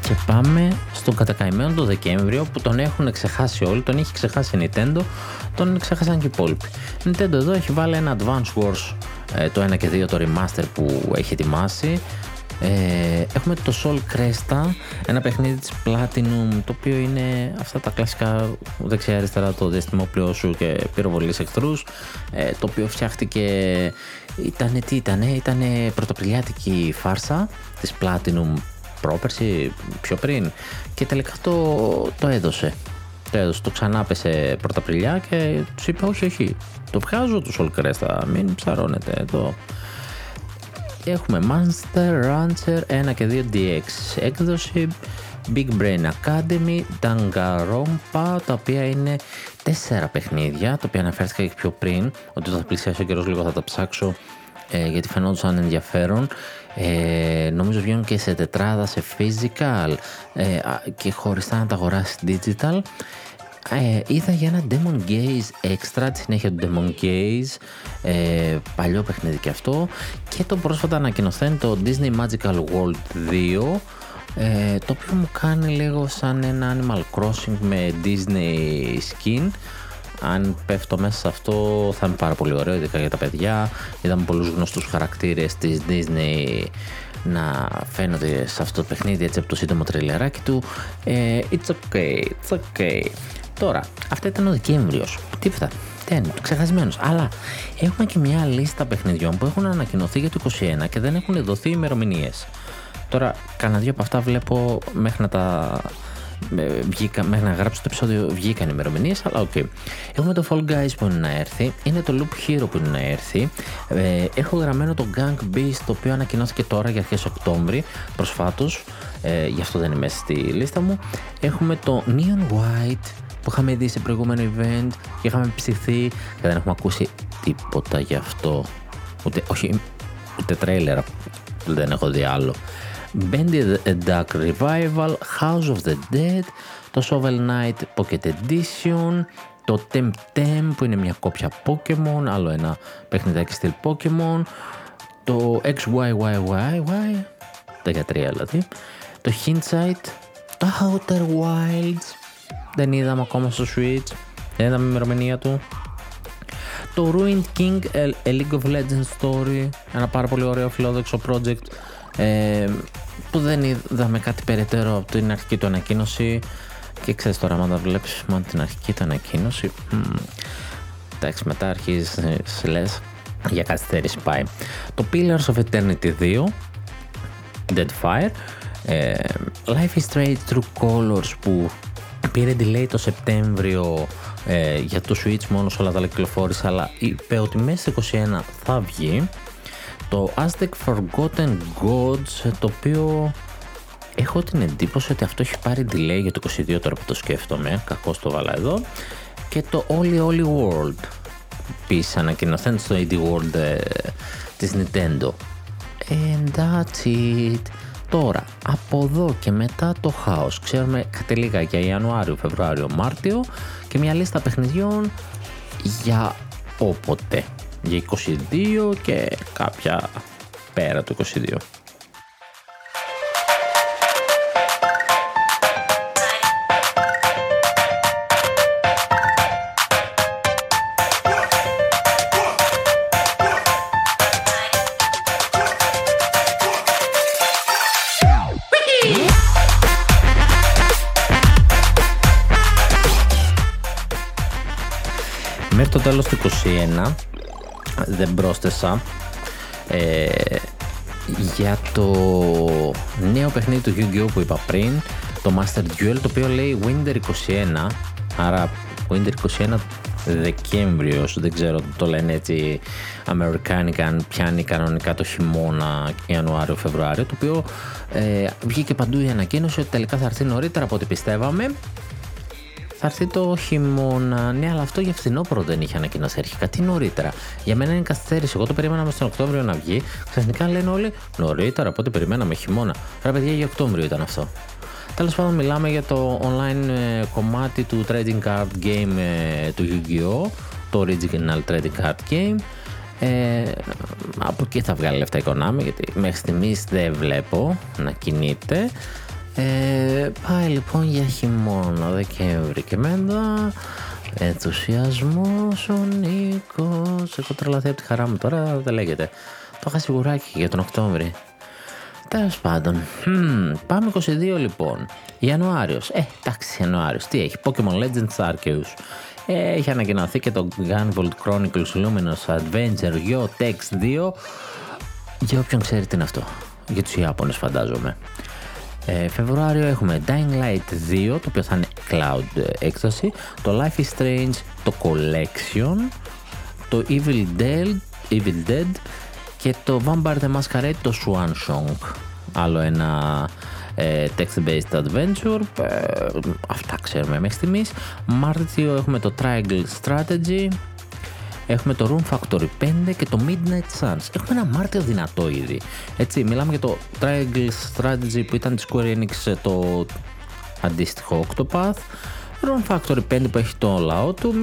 Και πάμε στον κατακαημένο το Δεκέμβριο που τον έχουν ξεχάσει όλοι, τον είχε ξεχάσει η Nintendo, τον ξεχάσαν και οι υπόλοιποι. Η Nintendo εδώ έχει βάλει ένα Advance Wars, το 1 και 2 το remaster που έχει ετοιμάσει. Έχουμε το Soul Cresta, ένα παιχνίδι της Platinum, το οποίο είναι αυτά τα κλασικά δεξιά αριστερά, το διαστημόπλοιο σου και πυροβολείς εχθρούς, το οποίο φτιάχτηκε, ήτανε πρωτοπριλιάτικη φάρσα της Platinum πρόπερση, πιο πριν, και τελικά το έδωσε. Το ξανάπεσε πρωταπριλιά και τους είπε όχι, το βγάζω το Soul Cresta, μην ψαρώνετε εδώ. Έχουμε Monster Rancher 1 και 2 DX έκδοση, Big Brain Academy, Danganronpa, τα οποία είναι 4 παιχνίδια, τα οποία αναφέρθηκα και πιο πριν, ότι θα πλησιάσει ο καιρός λίγο, θα τα ψάξω, γιατί φαινόντουσαν ενδιαφέρον. Νομίζω βγαίνουν και σε τετράδα, σε physical, και χωριστά να τα αγοράσει digital. Είδα για ένα Demon Gaze Extra, τη συνέχεια του Demon Gaze, παλιό παιχνίδι και αυτό, και το πρόσφατα ανακοινωθέν το Disney Magical World 2, το οποίο μου κάνει λίγο σαν ένα Animal Crossing με Disney skin. Αν πέφτω μέσα σε αυτό θα είναι πάρα πολύ ωραίο, ειδικά για τα παιδιά. Είδαμε πολλούς γνωστούς χαρακτήρες της Disney να φαίνονται σε αυτό το παιχνίδι, έτσι από το σύντομο τρελεράκι του. It's okay. Τώρα, αυτά ήταν ο Δεκέμβριος. Τίποτα, δεν είναι ξεχασμένος. Αλλά έχουμε και μια λίστα παιχνιδιών που έχουν ανακοινωθεί για το 2021 και δεν έχουν δοθεί ημερομηνίες. Τώρα, κανένα δύο από αυτά βλέπω μέχρι να τα... μέχρι να γράψω το επεισόδιο βγήκαν ημερομηνίες, αλλά οκ. Έχουμε το Fall Guys που είναι να έρθει, είναι το Loop Hero που είναι να έρθει, έχω γραμμένο το Gang Beast, το οποίο ανακοινώθηκε τώρα για αρχές Οκτώβρη προσφάτως, γι' αυτό δεν είναι μέσα στη λίστα μου. Έχουμε το Neon White που είχαμε δει σε προηγούμενο event και είχαμε ψηθεί και δεν έχουμε ακούσει τίποτα γι' αυτό, ούτε τρέιλερα, δεν έχω δει άλλο. Bended Duck Revival, House of the Dead, το Shovel Knight Pocket Edition, το Temtem που είναι μια κόπια Pokemon, άλλο ένα παιχνιδάκι στυλ Pokemon, το XYYYY, τα 13 δηλαδή, το Hindsight, το Outer Wilds, δεν είδαμε ακόμα στο Switch, δεν είδαμε η ημερομηνία του, το Ruined King, A League of Legends Story, ένα πάρα πολύ ωραίο φιλόδοξο project, που δεν είδαμε κάτι περαιτέρω από την αρχική του ανακοίνωση, και ξέρεις τώρα, άμα τα βλέπεις μόνο την αρχική του ανακοίνωση, εντάξει, μετά αρχίζεις λες για καθυστέρηση πάει. Το Pillars of Eternity 2, Deadfire, Life is Strange True Colors που πήρε delay το Σεπτέμβριο, για το Switch μόνο, όλα τα κυκλοφόρησε, αλλά είπε ότι μέσα στο 2021 θα βγει. Το Aztec Forgotten Gods, το οποίο έχω την εντύπωση ότι αυτό έχει πάρει delay για το 22 τώρα που το σκέφτομαι, κακώς το βάλα εδώ. Και το Oli Oli World, επίσης ανακοινωθέν στο indie world της Nintendo. And that's it. Τώρα, από εδώ και μετά το χάος. Ξέρουμε κάτι λίγα για Ιανουάριο, Φεβρουάριο, Μάρτιο και μια λίστα παιχνιδιών για όποτε. Για 22 και κάποια πέρα το 22. Μέχρι το τέλος του 21 δεν πρόσθεσα για το νέο παιχνίδι του Yu-Gi-Oh! Που είπα πριν, το Master Duel, το οποίο λέει Winter 21, άρα Winter 21 Δεκέμβριος, δεν ξέρω, το λένε έτσι αμερικάνικα, αν πιάνει κανονικά το χειμώνα, Ιανουάριο, Φεβρουάριο, το οποίο βγήκε παντού η ανακοίνωση ότι τελικά θα έρθει νωρίτερα από ό,τι πιστεύαμε. Θα έρθει το χειμώνα. Ναι, αλλά αυτό για φθινόπωρο δεν είχε ανακοινωθεί αρχικά. Τι νωρίτερα. Για μένα είναι καθυστέρηση. Εγώ το περιμέναμε στον Οκτώβριο να βγει. Ξαφνικά λένε όλοι νωρίτερα από ό,τι περιμέναμε χειμώνα. Ρε παιδιά, για Οκτώβριο ήταν αυτό. Τέλος πάντων, μιλάμε για το online κομμάτι του trading card game του Yu-Gi-Oh! Το original trading card game. Από εκεί θα βγάλει λεφτά η Konami, γιατί μέχρι στιγμής δεν βλέπω να κινείται. Πάει λοιπόν για χειμώνα, Δεκέμβρη και μετά. Ενθουσιασμός ο Νίκος. Έχω τρελαθεί από τη χαρά μου τώρα, δεν λέγεται. Το είχα σιγουράκι για τον Οκτώβρη. Τέλος πάντων, πάμε 22 λοιπόν. Ιανουάριος, εντάξει, Ιανουάριος, τι έχει, Pokémon Legends Arceus. Έχει ανακοινωθεί και το Gunvolt Chronicles Luminous Adventure Geotex 2. Για όποιον ξέρει τι είναι αυτό, για τους Ιάπωνες φαντάζομαι. Φεβρουάριο έχουμε Dying Light 2, το οποίο θα είναι Cloud Ecstasy, το Life is Strange, το Collection, το Evil Dead και το Vampire the Masquerade, το Swan Song. Άλλο ένα text-based adventure. Αυτά ξέρουμε μέχρι στιγμής. Μάρτιο έχουμε το Triangle Strategy, έχουμε το Room Factory 5 και το Midnight Suns. Έχουμε ένα Μάρτιο δυνατό ήδη. Έτσι, μιλάμε για το Triangle Strategy που ήταν τη Square Enix, το αντίστοιχο Octopath. Room Factory 5 που έχει το λαό του.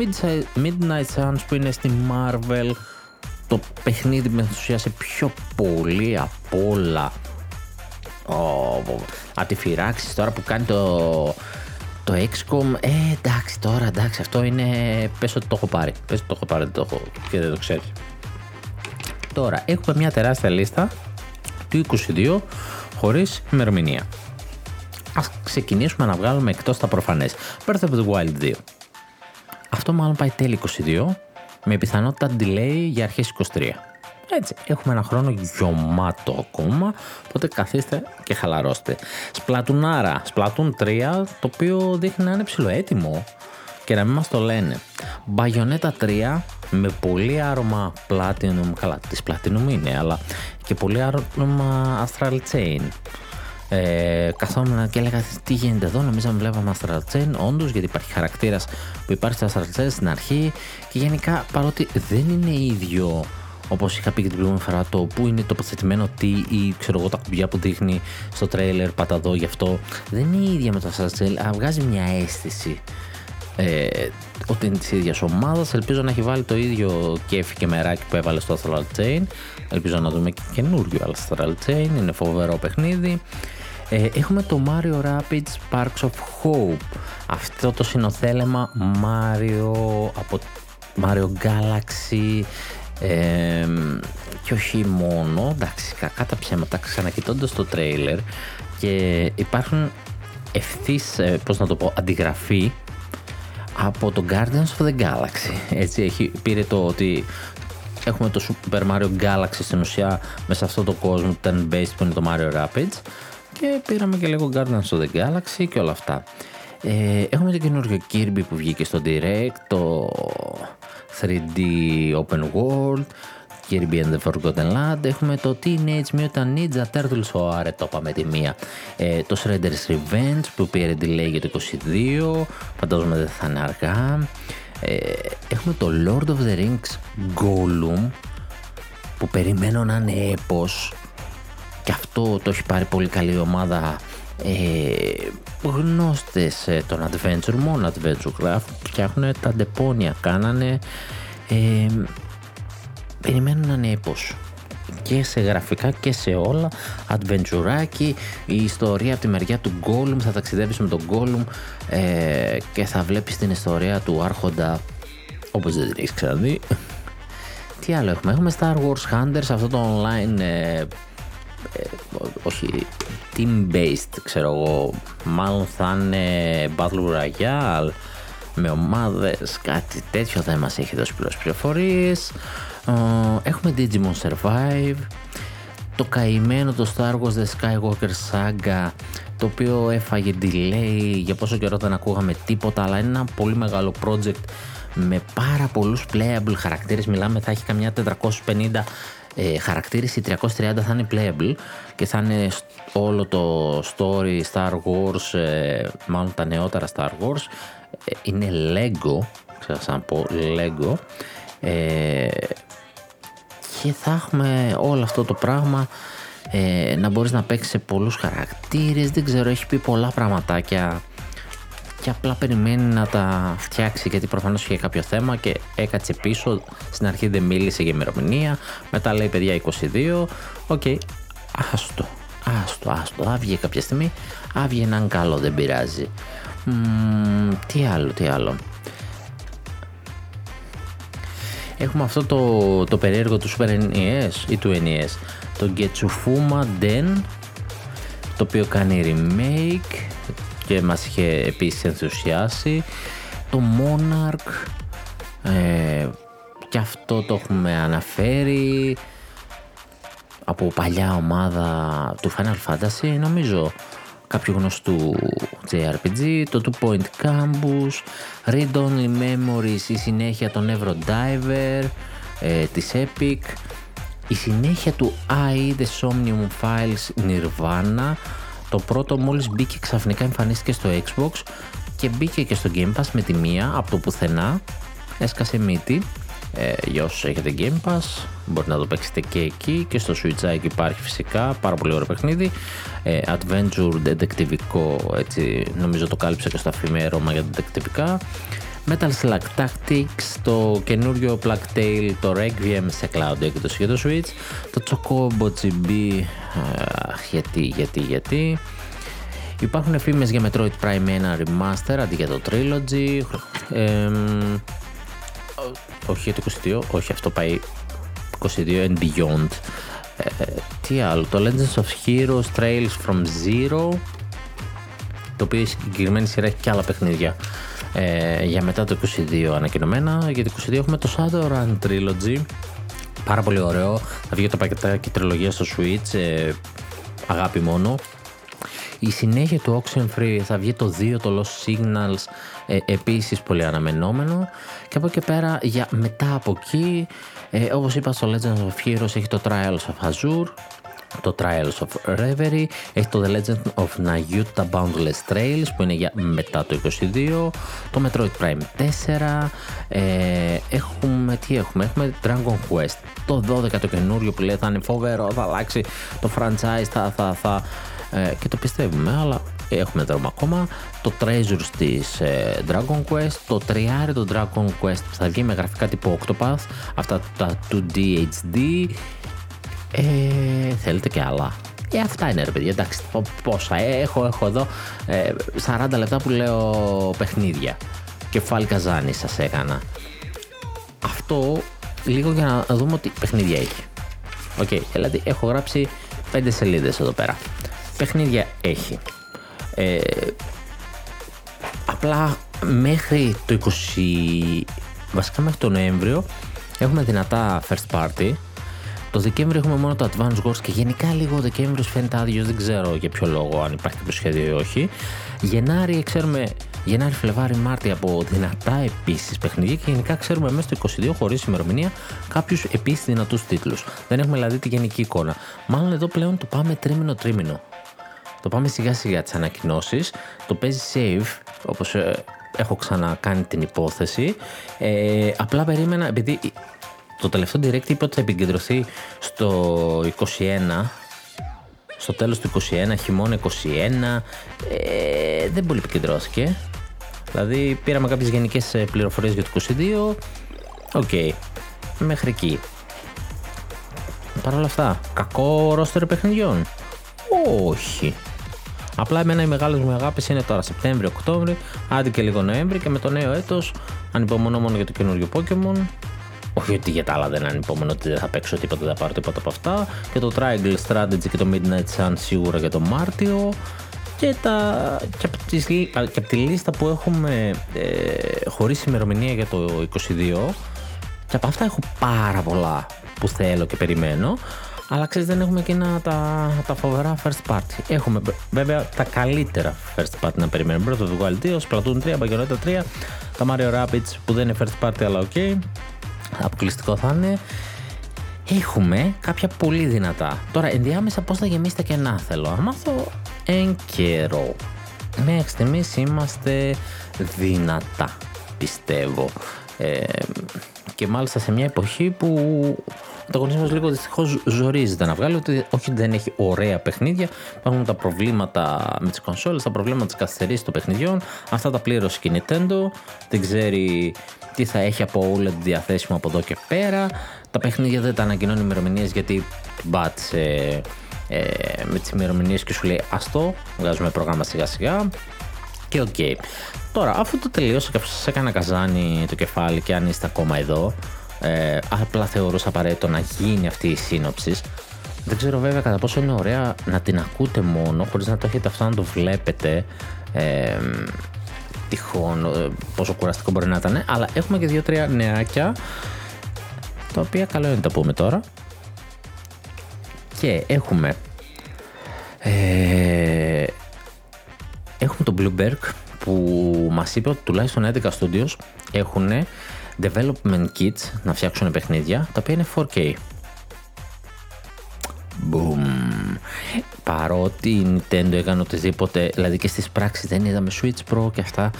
Midnight Suns που είναι στη Marvel. Το παιχνίδι με ενθουσίασε πιο πολύ απ' όλα. Αντιφυράξεις τώρα που κάνει το XCOM. Εντάξει τώρα, εντάξει, αυτό είναι. Πες ότι το έχω πάρει. Πες ότι το έχω πάρει, δεν το έχω και δεν το ξέρει. Τώρα έχουμε μια τεράστια λίστα του 22 χωρίς ημερομηνία. Ας ξεκινήσουμε να βγάλουμε εκτός τα προφανές. Birth of the Wild 2. Αυτό μάλλον πάει τέλη 22. Με πιθανότητα delay για αρχές 23. Έτσι, έχουμε ένα χρόνο γεμάτο ακόμα, οπότε καθίστε και χαλαρώστε. Σπλατουνάρα, Splatoon 3, το οποίο δείχνει να είναι ψιλοέτοιμο και να μην μας το λένε. Bayonetta 3 με πολύ άρωμα Platinum, καλά της Platinum είναι, αλλά και πολύ άρωμα Astral Chain. Καθόμουν και έλεγα τι γίνεται εδώ, νομίζαμε βλέπαμε Astral Chain, όντως, γιατί υπάρχει χαρακτήρας που υπάρχει στα Astral Chain στην αρχή και γενικά, παρότι δεν είναι ίδιο όπως είχα πει και την προηγούμενη φορά το που είναι τοποθετημένο τι ή ξέρω εγώ τα κουμπιά που δείχνει στο τρέιλερ, πατά εδώ γι' αυτό, δεν είναι η ίδια με το Astral Chain, αλλά βγάζει μια αίσθηση ότι είναι της ίδιας ομάδας. Ελπίζω να έχει βάλει το ίδιο κέφι και μεράκι που έβαλε στο Astral Chain. Ελπίζω να δούμε και καινούριο Astral Chain, είναι φοβερό παιχνίδι. Έχουμε το Mario Rapids Sparks of Hope, αυτό το συνοθέλεμα Mario από Mario Galaxy, και όχι μόνο, εντάξει, κακά τα ψέματα, ξανακοιτώντας το τρέιλερ και υπάρχουν ευθύς, πώς να το πω, αντιγραφή από το Guardians of the Galaxy. Έτσι πήρε το ότι έχουμε το Super Mario Galaxy στην ουσία μέσα σε αυτό το κόσμο που ήταν based, που είναι το Mario Rapids, και πήραμε και λίγο Guardians of the Galaxy και όλα αυτά. Έχουμε το καινούργιο Kirby που βγήκε στο Direct, το 3D Open World Kirby and the Forgotten Land. Έχουμε το Teenage Mutant Ninja Turtles, ωραία, το είπαμε τη μία. Το Shredder's Revenge που πήρε delay για το 22, φαντάζομαι δεν θα είναι αργά. Έχουμε το Lord of the Rings Gollum που περιμένω να είναι έπος, και αυτό το έχει πάρει πολύ καλή ομάδα, γνώστες των adventure, μόνο adventure graph, φτιάχνουν τα ντεπόνια, κάνανε, περιμένουν να είναι έπος και σε γραφικά και σε όλα, adventure-άκι, η ιστορία από τη μεριά του Gollum, θα ταξιδέψεις με τον Gollum και θα βλέπεις την ιστορία του άρχοντα όπως δεν την έχεις ξαναδεί. Τι άλλο έχουμε, έχουμε Star Wars Hunters, αυτό το online, όχι team-based, ξέρω εγώ, μάλλον θα είναι Battle Royale με ομάδες, κάτι τέτοιο, δεν μας έχει δώσει πληροφορίες. Έχουμε Digimon Survive, το καημένο το Star Wars The Skywalker Saga, το οποίο έφαγε delay για πόσο καιρό δεν ακούγαμε τίποτα, αλλά είναι ένα πολύ μεγάλο project με πάρα πολλούς playable χαρακτήρες, μιλάμε θα έχει καμιά 450 χαρακτήριση 330 θα είναι playable και θα είναι όλο το story Star Wars, μάλλον τα νεότερα Star Wars, είναι Lego, και θα έχουμε όλο αυτό το πράγμα, να μπορείς να παίξεις σε πολλούς χαρακτήρες, δεν ξέρω, έχει πει πολλά πραγματάκια και απλά περιμένει να τα φτιάξει, γιατί προφανώς είχε κάποιο θέμα και έκατσε πίσω. Στην αρχή δεν μίλησε για ημερομηνία, μετά λέει παιδιά 22, okay, άστο, άβγε κάποια στιγμή, άβγε έναν καλό, δεν πειράζει. Τι άλλο. Έχουμε αυτό το περίεργο του Super NES ή του NES, το Getsufuma Den, το οποίο κάνει remake και μας είχε επίσης ενθουσιάσει. Το Monarch, και αυτό το έχουμε αναφέρει από παλιά ομάδα του Final Fantasy, νομίζω, κάποιου γνωστού JRPG, το Two Point Campus, Read Only Memories, η συνέχεια των Eurodiver, της Epic, η συνέχεια του AI The Somnium Files Nirvana. Το πρώτο μόλις μπήκε, ξαφνικά εμφανίστηκε στο Xbox και μπήκε και στο Game Pass με τη μία, από το πουθενά έσκασε μύτη. Για όσους έχετε Game Pass μπορείτε να το παίξετε και εκεί, και στο Switch υπάρχει φυσικά, πάρα πολύ ωραίο παιχνίδι, adventure, δεντεκτιβικό, έτσι νομίζω το κάλυψα και στο αφημέρωμα για δεντεκτιβικά. Metal Slug Tactics, το καινούριο Plague Tale, το Requiem σε cloud έκδοση για το Switch, το Chocobo GB, γιατί. Υπάρχουν φήμες για Metroid Prime 1 Remaster αντί για το Trilogy, όχι το 22, όχι αυτό πάει 22 and beyond. Τι άλλο, το Legends of Heroes Trails from Zero, το οποίο η συγκεκριμένη σειρά έχει και άλλα παιχνίδια για μετά το 22 ανακοινωμένα. Για το 22 έχουμε το Shadowrun Trilogy, πάρα πολύ ωραίο, θα βγει το πακετά και τριλογία στο Switch, αγάπη μόνο. Η συνέχεια του Oxenfree, θα βγει το 2, το Lost Signals, επίσης πολύ αναμενόμενο. Και από εκεί πέρα, μετά από εκεί, όπως είπα, στο Legends of Heroes έχει το Trials of Azure, το Trials of Reverie, έχει το The Legend of Nayuta Boundless Trails που είναι για μετά το 22, το Metroid Prime 4, έχουμε Dragon Quest, το 12 το καινούριο που λέει θα είναι φοβερό, θα αλλάξει το franchise, και το πιστεύουμε, αλλά έχουμε δρόμο ακόμα. Το Treasures της Dragon Quest, το 3 το Dragon Quest που θα βγει με γραφικά τύπου Octopath, αυτά τα 2D HD. Θέλετε και άλλα. Αυτά είναι, ρε παιδιά, εντάξει, πόσα έχω εδώ, 40 λεπτά που λέω παιχνίδια. Κεφάλι καζάνι σας έκανα. Αυτό λίγο για να δούμε ότι παιχνίδια έχει. Δηλαδή έχω γράψει 5 σελίδες εδώ πέρα. Παιχνίδια έχει. Απλά μέχρι το 20, βασικά μέχρι το Νοέμβριο, έχουμε δυνατά first party. Το Δεκέμβριο έχουμε μόνο το Advance Wars και γενικά λίγο ο Δεκέμβριος φαίνεται άδειος, δεν ξέρω για ποιο λόγο, αν υπάρχει κάποιο σχέδιο ή όχι. Γενάρη ξέρουμε, Γενάρη, Φλεβάρη, Μάρτη από δυνατά επίσης παιχνίδια, και γενικά ξέρουμε μέσα στο 22 χωρίς ημερομηνία κάποιους επίσης δυνατούς τίτλους. Δεν έχουμε δηλαδή τη γενική εικόνα. Μάλλον εδώ πλέον το πάμε τρίμηνο. Το πάμε σιγά σιγά τις ανακοινώσεις, το παίζει save, όπως έχω ξανακάνει την υπόθεση. Απλά περίμενα, επειδή το τελευταίο direct είπε ότι θα επικεντρωθεί στο 21, στο τέλος του 21, χειμώνα 21, δεν πολύ επικεντρώθηκε. Δηλαδή πήραμε κάποιες γενικές πληροφορίες για το 22, μέχρι εκεί. Παρ' όλα αυτά, κακό ρόστερ παιχνιδιών? Όχι. Απλά εμένα οι μεγάλες μου αγάπες είναι τώρα Σεπτέμβριο, Οκτώβριο, άντε και λίγο Νοέμβρη, και με το νέο έτος ανυπομονώ μόνο για το καινούριο Pokemon. Όχι ότι για τα άλλα δεν ανυπομονώ, ότι δεν θα παίξω τίποτα, δεν θα πάρω τίποτα από αυτά. Και το Triangle Strategy και το Midnight Sun σίγουρα για το Μάρτιο. Και από τη λίστα που έχουμε χωρίς ημερομηνία για το 22, και από αυτά έχω πάρα πολλά που θέλω και περιμένω. Αλλά ξέρεις, δεν έχουμε εκείνα τα φοβερά first party. Έχουμε βέβαια τα καλύτερα first party να περιμένουμε. Breath of the Wild 2, Splatoon 3, Bayonetta 3, τα Mario Rabbids που δεν είναι first party αλλά αποκλειστικό θα είναι, Έχουμε κάποια πολύ δυνατά. Τώρα ενδιάμεσα πώς θα γεμίσει τα κενά θέλω να μάθω εν καιρό. Μέχρι στιγμής είμαστε δυνατά, πιστεύω. Και μάλιστα σε μια εποχή που ο ανταγωνισμός λίγο δυστυχώς ζορίζεται να βγάλει ότι όχι δεν έχει ωραία παιχνίδια, υπάρχουν τα προβλήματα με τις κονσόλες, τα προβλήματα της καθυστερήσης των παιχνιδιών, αυτά τα πλήρωσε η Nintendo, δεν ξέρει τι θα έχει από OLED διαθέσιμο από εδώ και πέρα, τα παιχνίδια δεν τα ανακοινώνει ημερομηνίες γιατί μπάτσε με τις ημερομηνίες και σου λέει αστό, βγάζουμε πρόγραμμα σιγά σιγά. Okay. Τώρα, αφού το τελείωσα και σας έκανα καζάνι το κεφάλι και αν είστε ακόμα εδώ, απλά θεωρούσα απαραίτητο να γίνει αυτή η σύνοψη. Δεν ξέρω βέβαια κατά πόσο είναι ωραία να την ακούτε μόνο, χωρίς να το έχετε αυτό να το βλέπετε τυχόν, πόσο κουραστικό μπορεί να ήταν, αλλά έχουμε και 2-3 νεάκια, τα οποία καλό είναι να τα πούμε τώρα. Και έχουμε... Έχουμε τον Bloomberg που μας είπε ότι τουλάχιστον 11 studios έχουν development kits να φτιάξουν παιχνίδια τα οποία είναι 4K. Boom. Παρότι η Nintendo έκανε οτιδήποτε, δηλαδή και στις πράξεις δεν είδαμε Switch Pro και αυτά,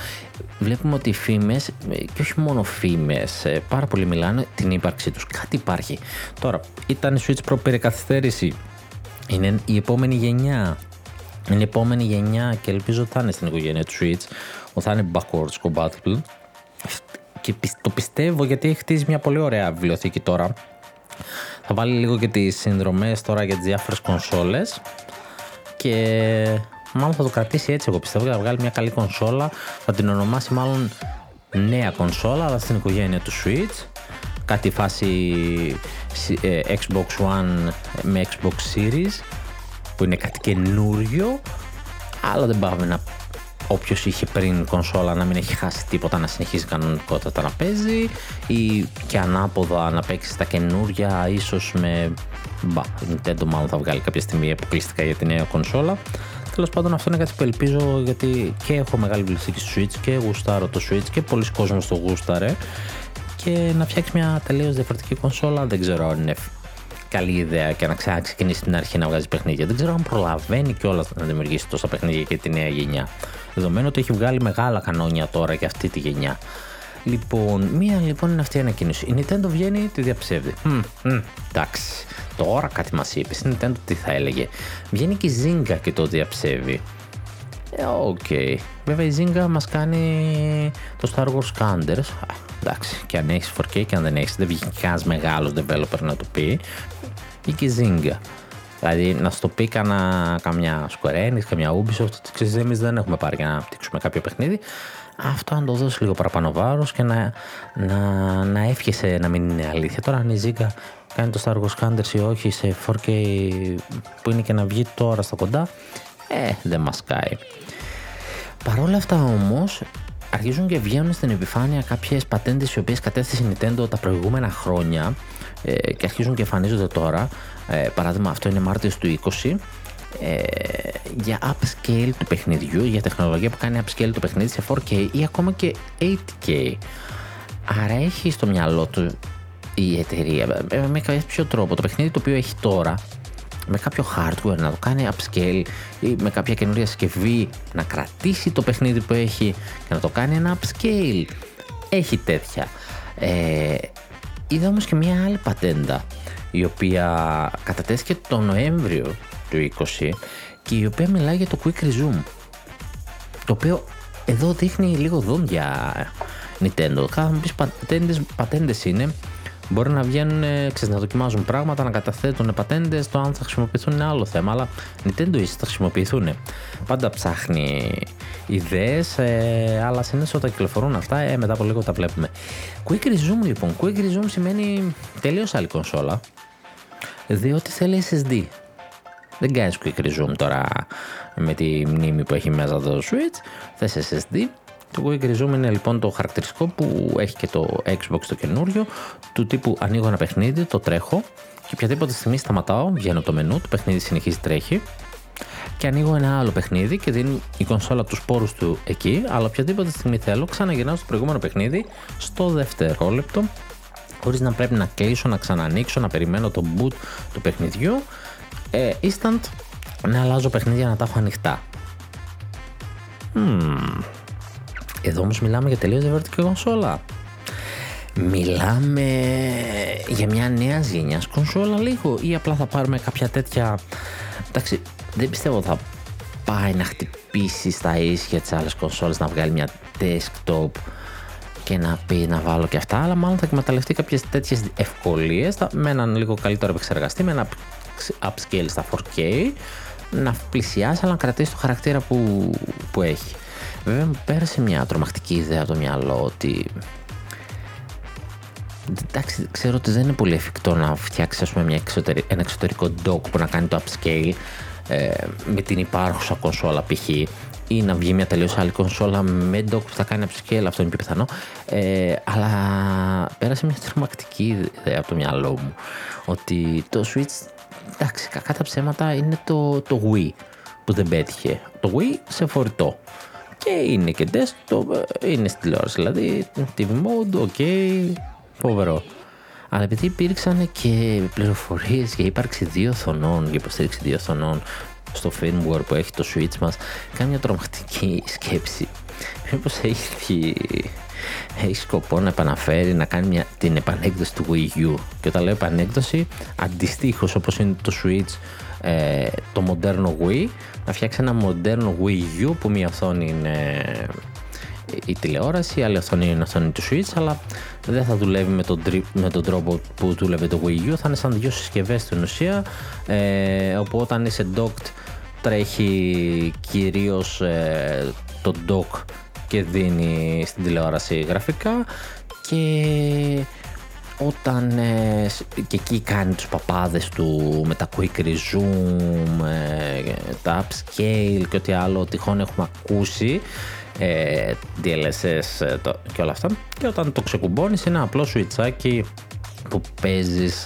βλέπουμε ότι οι φήμες, και όχι μόνο φήμες, πάρα πολλοί μιλάνε την ύπαρξή τους. Κάτι υπάρχει. Τώρα, ήταν η Switch Pro περί καθυστέρηση, είναι η επόμενη γενιά. Είναι η επόμενη γενιά και ελπίζω θα είναι στην οικογένεια του Switch, θα είναι backwards compatible και το πιστεύω γιατί έχει χτίσει μια πολύ ωραία βιβλιοθήκη τώρα. Θα βάλει λίγο και τις συνδρομές τώρα για τις διάφορες κονσόλες και μάλλον θα το κρατήσει έτσι, εγώ πιστεύω, θα βγάλει μια καλή κονσόλα, θα την ονομάσει μάλλον νέα κονσόλα αλλά στην οικογένεια του Switch, κάτι φάση Xbox One με Xbox Series που είναι κάτι καινούριο, αλλά δεν πάμε να... Όποιος είχε πριν κονσόλα να μην έχει χάσει τίποτα, να συνεχίζει κανονικότατα να παίζει ή και ανάποδα να παίξει τα καινούρια, ίσως με... η Nintendo μάλλον θα βγάλει κάποια στιγμή αποκλειστικά για τη νέα κονσόλα. Τέλος πάντων αυτό είναι κάτι που ελπίζω γιατί και έχω μεγάλη βιβλιοθήκη στο Switch και γουστάρω το Switch και πολλοί κόσμος το γούσταρε και να φτιάξει μια τελείως διαφορετική κονσόλα δεν ξέρω αν είναι καλή ιδέα και να ξαναξεκινήσει την αρχή να βγάζει παιχνίδια. Δεν ξέρω αν προλαβαίνει κιόλας να δημιουργήσει τόσα παιχνίδια και τη νέα γενιά. Δεδομένου ότι έχει βγάλει μεγάλα κανόνια τώρα και αυτή τη γενιά. Λοιπόν, μία λοιπόν είναι αυτή η ανακοίνωση. Η Nintendo βγαίνει, τη διαψεύδει. Εντάξει, τώρα κάτι μας είπε. Η Nintendo τι θα έλεγε. Βγαίνει και η Zynga και το διαψεύει. Οκ. Okay. Βέβαια η Zynga μας κάνει το Star Wars Counter. Εντάξει, και αν έχεις 4K και αν δεν έχεις, δεν βγήκε κανένας μεγάλος developer να το πει. Ή και η Zynga. Δηλαδή να στο πει καμιά Square Enix, καμιά Ubisoft, ξέρεις εμείς δεν έχουμε πάρει για να αναπτύξουμε κάποιο παιχνίδι. Αυτό να το δώσει λίγο παραπάνω βάρος και να εύχεσαι να μην είναι αλήθεια. Τώρα αν η Zynga κάνει το Star Wars Counter ή όχι σε 4K που είναι και να βγει τώρα στα κοντά, δεν μας κάει. Παρόλα αυτά όμως, αρχίζουν και βγαίνουν στην επιφάνεια κάποιες πατέντες οι οποίες κατέθεσε η Nintendo τα προηγούμενα χρόνια και αρχίζουν και εμφανίζονται τώρα. Παράδειγμα, αυτό είναι Μάρτιος του 20 για upscale του παιχνιδιού, για τεχνολογία που κάνει upscale το παιχνίδι σε 4K ή ακόμα και 8K. Άρα έχει στο μυαλό του η εταιρεία με κάποιο τρόπο το παιχνίδι το οποίο έχει τώρα, με κάποιο hardware να το κάνει upscale ή με κάποια καινούρια συσκευή να κρατήσει το παιχνίδι που έχει και να το κάνει ένα upscale. Έχει τέτοια. Είδα όμως και μια άλλη πατέντα η οποία κατατέθηκε τον Νοέμβριο του 20 και η οποία μιλάει για το Quick Resume, το οποίο εδώ δείχνει λίγο δόντια Nintendo. Θα μου πεις πατέντες είναι. Μπορεί να βγαίνουν, να δοκιμάζουν πράγματα, να καταθέτουν πατέντες, το αν θα χρησιμοποιηθούν είναι άλλο θέμα, αλλά Nintendo ίσως θα χρησιμοποιηθούν. Πάντα ψάχνει ιδέες, αλλά συνήθως όταν κυκλοφορούν αυτά, μετά από λίγο τα βλέπουμε. Quick Resume λοιπόν. Quick Resume σημαίνει τελείως άλλη κονσόλα, διότι θέλει SSD. Δεν κάνεις Quick Resume τώρα με τη μνήμη που έχει μέσα το Switch, θες SSD. Το Quick Resume είναι λοιπόν το χαρακτηριστικό που έχει και το Xbox το καινούριο, του τύπου ανοίγω ένα παιχνίδι, το τρέχω και οποιαδήποτε στιγμή σταματάω, βγαίνω από το μενού, το παιχνίδι συνεχίζει τρέχει και ανοίγω ένα άλλο παιχνίδι και δίνει η κονσόλα τους πόρους του εκεί, αλλά οποιαδήποτε στιγμή θέλω ξαναγυρνάω στο προηγούμενο παιχνίδι, στο δευτερόλεπτο χωρίς να πρέπει να κλείσω, να ξανανοίξω, να περιμένω το boot του παιχνιδιού, instant να αλλάζω παιχνίδια, να τα έχω ανοιχτά. Εδώ όμως μιλάμε για τελείως διαφορετική κονσόλα. Μιλάμε για μια νέα γενιά κονσόλα λίγο, ή απλά θα πάρουμε κάποια τέτοια. Εντάξει, δεν πιστεύω θα πάει να χτυπήσει στα ίσια τις άλλες κονσόλες, να βγάλει μια desktop και να πει να βάλω και αυτά, αλλά μάλλον θα εκμεταλλευτεί κάποιες τέτοιες ευκολίες με έναν λίγο καλύτερο επεξεργαστή, με ένα upscale στα 4K, να πλησιάσει αλλά να κρατήσει το χαρακτήρα που έχει. Βέβαια μου πέρασε μια τρομακτική ιδέα από το μυαλό ότι εντάξει, ξέρω ότι δεν είναι πολύ εφικτό να φτιάξει, ας πούμε, ένα εξωτερικό dock που να κάνει το upscale με την υπάρχουσα κονσόλα π.χ. ή να βγει μια τελείως άλλη κονσόλα με dock που θα κάνει upscale, αυτό είναι πιο πιθανό, αλλά πέρασε μια τρομακτική ιδέα από το μυαλό μου ότι το Switch, εντάξει, κακά τα ψέματα, είναι το Wii που δεν πέτυχε, το Wii σε φορητό. Και είναι και desktop, είναι στη τηλεόραση, δηλαδή TV mode, ok, φοβερό. Αλλά επειδή υπήρξαν και πληροφορίες για ύπαρξη δύο οθονών, για υποστήριξη δύο οθονών στο firmware που έχει το Switch μας, κάνει μια τρομακτική σκέψη. Μήπως έχει σκοπό να επαναφέρει, να κάνει την επανέκδοση του Wii U. Και όταν λέω επανέκδοση, αντιστοίχως όπως είναι το Switch, το μοντέρνο Wii, να φτιάξει ένα μοντέρνο Wii U που μία οθόνη είναι η τηλεόραση, η άλλη οθόνη είναι η οθόνη του Switch, αλλά δεν θα δουλεύει με τον τρόπο που δούλευε το Wii U, θα είναι σαν δύο συσκευές στην ουσία, όπου όταν είσαι docked τρέχει κυρίως το dock και δίνει στην τηλεόραση γραφικά, και όταν και εκεί κάνει τους παπάδες του με τα quick resume, τα upscale και ό,τι άλλο τυχόν έχουμε ακούσει, DLSS και όλα αυτά, και όταν το ξεκουμπώνεις είναι ένα απλό σουιτσάκι που παίζεις.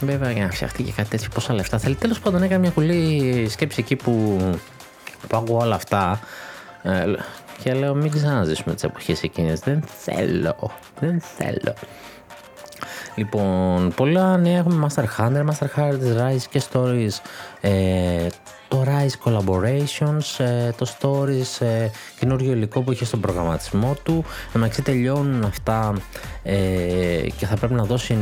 Βέβαια για να φτιαχτεί και κάτι τέτοιο πόσα λεφτά θέλει, τέλος πάντων έκανα μια κουλή σκέψη εκεί που ακούω όλα αυτά, και λέω μην ξαναζήσουμε τις εποχές εκείνες, δεν θέλω. Λοιπόν, πολλά νέα έχουμε, Master Hunter Rise και Stories, το Rise Collaborations, το Stories, καινούριο υλικό που είχε στον προγραμματισμό του. Εντάξει, τελειώνουν αυτά και θα πρέπει να δώσει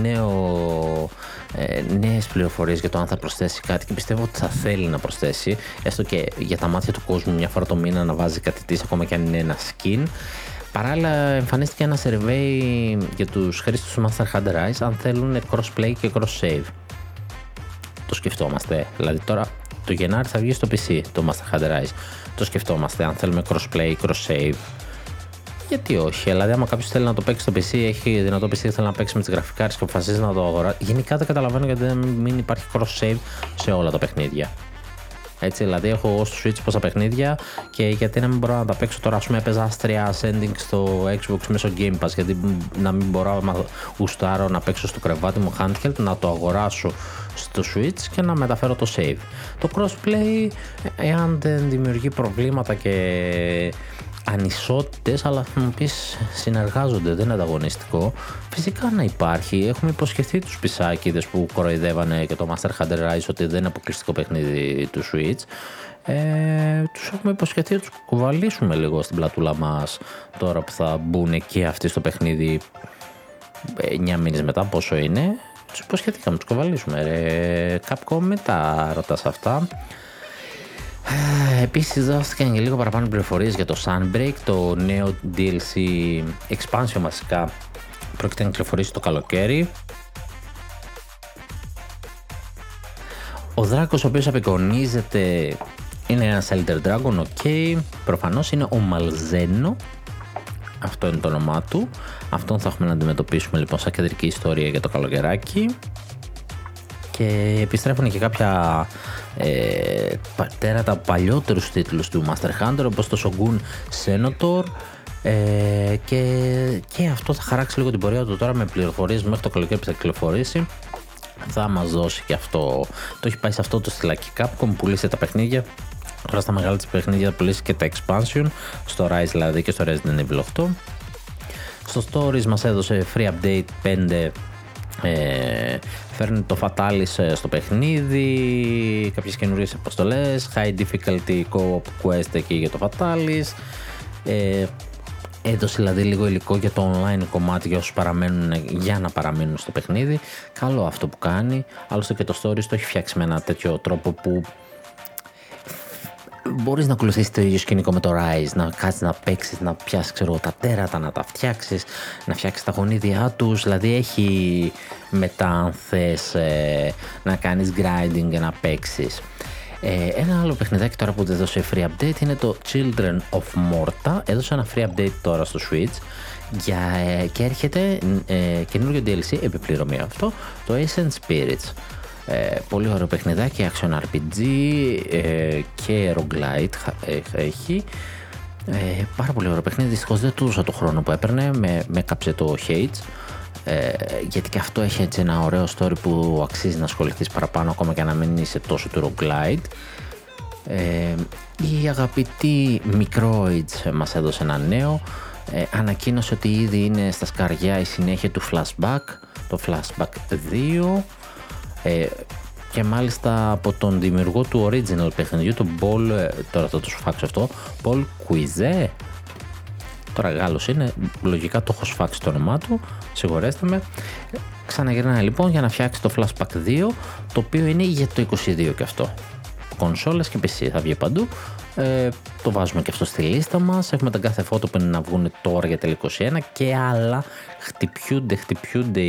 νέες πληροφορίες για το αν θα προσθέσει κάτι, και πιστεύω ότι θα θέλει να προσθέσει, έστω και για τα μάτια του κόσμου, μια φορά το μήνα να βάζει κάτι της, ακόμα και αν είναι ένα skin. Παράλληλα εμφανίστηκε ένα survey για τους χρήστες του Master Hunter Rise αν θέλουν crossplay και cross-save. Το σκεφτόμαστε, δηλαδή τώρα το Γενάρη θα βγει στο PC το Master Hunter Rise, το σκεφτόμαστε αν θέλουμε crossplay, cross-save, γιατί όχι, δηλαδή άμα κάποιος θέλει να το παίξει στο PC, έχει δυνατό PC, θέλει να παίξει με τις γραφικάρες και αποφασίζει να το αγοράσει, γενικά δεν καταλαβαίνω γιατί δεν μην υπάρχει cross-save σε όλα τα παιχνίδια. Έτσι, δηλαδή, έχω εγώ στο Switch πόσα παιχνίδια, και γιατί να μην μπορώ να τα παίξω τώρα. Ας πούμε, έπαιζα Astria Ascending στο Xbox μέσω Game Pass. Γιατί να μην μπορώ να γουστάρω να παίξω στο κρεβάτι μου handheld, να το αγοράσω στο Switch και να μεταφέρω το save. Το crossplay, εάν δεν δημιουργεί προβλήματα και ανισότητες, αλλά θα μου πεις συνεργάζονται, δεν είναι ανταγωνιστικό. Φυσικά να υπάρχει. Έχουμε υποσχεθεί τους πισάκιδες που κοροϊδεύανε και το Master Hunter Rise ότι δεν είναι αποκλειστικό παιχνίδι του Switch. Τους έχουμε υποσχεθεί, τους κουβαλήσουμε λίγο στην πλατούλα μας τώρα που θα μπουν και αυτοί στο παιχνίδι 9 μήνες μετά, πόσο είναι. Τους υποσχεθήκαμε, τους κουβαλήσουμε. Capcom, μετά ρωτάς αυτά. Επίσης δώστηκαν και λίγο παραπάνω πληροφορίες για το Sunbreak, το νέο DLC expansion βασικά, πρόκειται να κυκλοφορήσει το καλοκαίρι. Ο δράκος ο οποίος απεικονίζεται είναι ένας Elder Dragon, ok, προφανώς είναι ο Μαλζένο, αυτό είναι το όνομά του, αυτόν θα έχουμε να αντιμετωπίσουμε λοιπόν σαν κεντρική ιστορία για το καλοκαιράκι. Και επιστρέφουν και κάποια τέρατα παλιότερους τίτλους του Master Hunter, όπως το Shogun Senator, και αυτό θα χαράξει λίγο την πορεία του τώρα με πληροφορίες μέχρι το καλοκαίρι που θα κυκλοφορήσει. Θα μας δώσει και αυτό, το έχει πάει σε αυτό το στυλάκι Capcom, πουλήσει τα παιχνίδια τώρα στα μεγάλα της παιχνίδια, θα πουλήσει και τα expansion στο Rise δηλαδή και στο Resident Evil 8. Στο Stories μας έδωσε free update 5, φέρνει το Fatalis στο παιχνίδι, κάποιες καινούριες αποστολές, high difficulty co-op quest εκεί για το Fatalis, έδωσε δηλαδή λίγο υλικό για το online κομμάτι για όσους παραμένουν, για να παραμείνουν στο παιχνίδι. Καλό αυτό που κάνει, άλλωστε και το Stories το έχει φτιάξει με ένα τέτοιο τρόπο που μπορείς να ακολουθήσεις το ίδιο σκηνικό με το Rise, να κάτσεις να παίξεις, να πιάσεις τα τέρατα, να τα φτιάξεις, να φτιάξεις τα γονίδια τους, δηλαδή έχει μετά αν θες να κάνεις grinding και να παίξεις. Ένα άλλο παιχνιδάκι τώρα που δεν έδωσε free update είναι το Children of Morta, έδωσε ένα free update τώρα στο Switch για, και έρχεται καινούριο DLC επιπληρωμή αυτό, το Ancient Spirits. Πολύ ωραίο παιχνιδάκι, action RPG και roguelite έχει. Πάρα πολύ ωραίο παιχνίδι, δυστυχώς δεν του έδωσα το χρόνο που έπαιρνε, με κάψε το Hades, γιατί και αυτό έχει έτσι ένα ωραίο story που αξίζει να ασχοληθείς παραπάνω, ακόμα και να μην είσαι τόσο του roguelite. Η αγαπητή Microids μας έδωσε ένα νέο, ανακοίνωσε ότι ήδη είναι στα σκαριά η συνέχεια του Flashback, το Flashback 2, και μάλιστα από τον δημιουργό του original παιχνιδιού, τον Paul, τώρα θα το σφάξω αυτό, Paul Cuisé, τώρα Γάλλος είναι, λογικά το έχω σφάξει το όνομά του, συγχωρέστε με. Ξαναγυρνάει λοιπόν για να φτιάξει το Flashback 2, το οποίο είναι για το 22 και αυτό, κονσόλες και PC, θα βγει παντού. Το βάζουμε και αυτό στη λίστα μας, έχουμε τα κάθε φώτο που είναι να βγουν τώρα για το 21 και άλλα, χτυπιούνται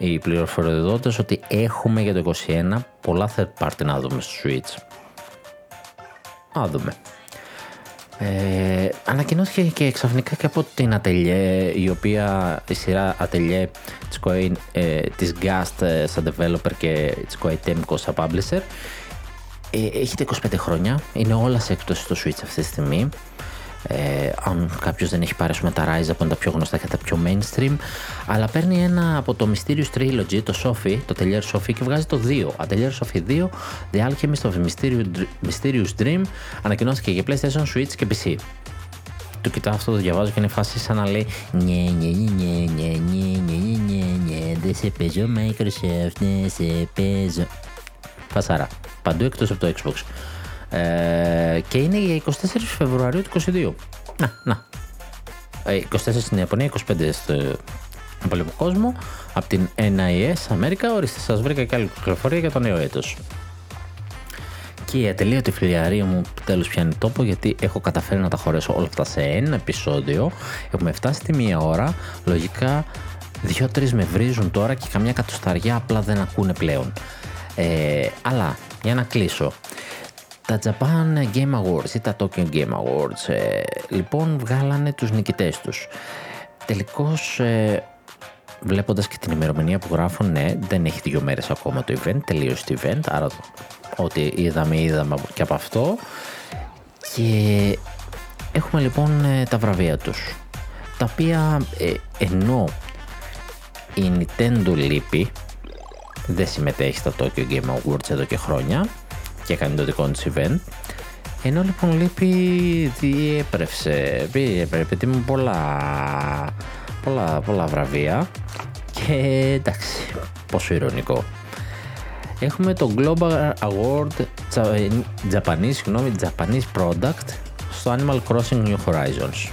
οι πληροφοριοδότες ότι έχουμε για το 21 πολλά third party να δούμε στο Switch. Να δούμε. Ανακοινώθηκε και ξαφνικά και από την Atelier, η οποία η σειρά Atelier της Gast σαν developer και της Koei Tecmo σαν publisher, έχει 25 χρόνια, είναι όλα σε έκπτωση στο Switch αυτή τη στιγμή. Αν κάποιος δεν έχει πάρει τα Rise από τα πιο γνωστά και τα πιο mainstream, αλλά παίρνει ένα από το Mysterious Trilogy, το Sophie, το Atelier Sophie, και βγάζει το 2, Atelier Sophie 2 The Alchemist of Mysterious Dream, ανακοινώθηκε για PlayStation, Switch και PC. Το κοιτάω αυτό, το διαβάζω και είναι φάση σαν να λέει ναι, δεν σε παίζω Microsoft, δεν σε παίζω φασάρα, παντού εκτός από το Xbox. Και είναι για 24 Φεβρουαρίου του 22. Να. 24 στην Ιαπωνία, 25 στον παλαιό κόσμο. Από την NIS Αμέρικα, ορίστε, σας βρήκα και άλλη κυκλοφορία για το νέο έτος. Και η ατελείωτη φιλιαρία μου τέλος πιάνει τόπο, γιατί έχω καταφέρει να τα χωρέσω όλα αυτά σε ένα επεισόδιο. Έχουμε φτάσει τη μία ώρα. Λογικά 2-3 με βρίζουν τώρα και καμιά κατοσταριά απλά δεν ακούνε πλέον. Αλλά για να κλείσω. Τα Japan Game Awards ή τα Tokyo Game Awards, λοιπόν, βγάλανε τους νικητές τους. Τελικώς, βλέποντας και την ημερομηνία που γράφουν, ναι, δεν έχει 2 μέρες ακόμα το event, τελείωσε το event, άρα ό,τι είδαμε και από αυτό. Και έχουμε λοιπόν τα βραβεία τους, τα οποία ενώ η Nintendo λείπει, δεν συμμετέχει στα Tokyo Game Awards εδώ και χρόνια και κάνει το δικό της event, ενώ λοιπόν λείπει, διέπρεψε με πολλά βραβεία, και εντάξει, πόσο ειρωνικό. Έχουμε το Global Award Japanese Product στο Animal Crossing New Horizons.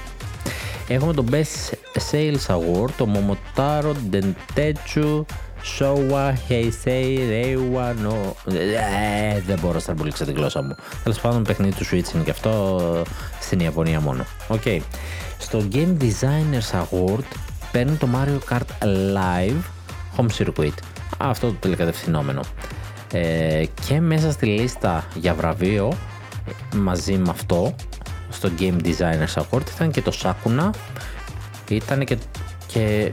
Έχουμε το Best Sales Award, το Momotaro Dentetsu Showa, Heisei, Reiwa, no. Δεν μπορώ να στραμπολίξω την γλώσσα μου. Τέλος πάντων, παιχνίδι του Switch είναι και αυτό, στην Ιαπωνία μόνο. Okay. Στο Game Designers Award παίρνει το Mario Kart Live Home Circuit. Αυτό το τηλεκατευθυνόμενο. Και μέσα στη λίστα για βραβείο, μαζί με αυτό, στο Game Designers Award ήταν και το Sakuna, ήταν και...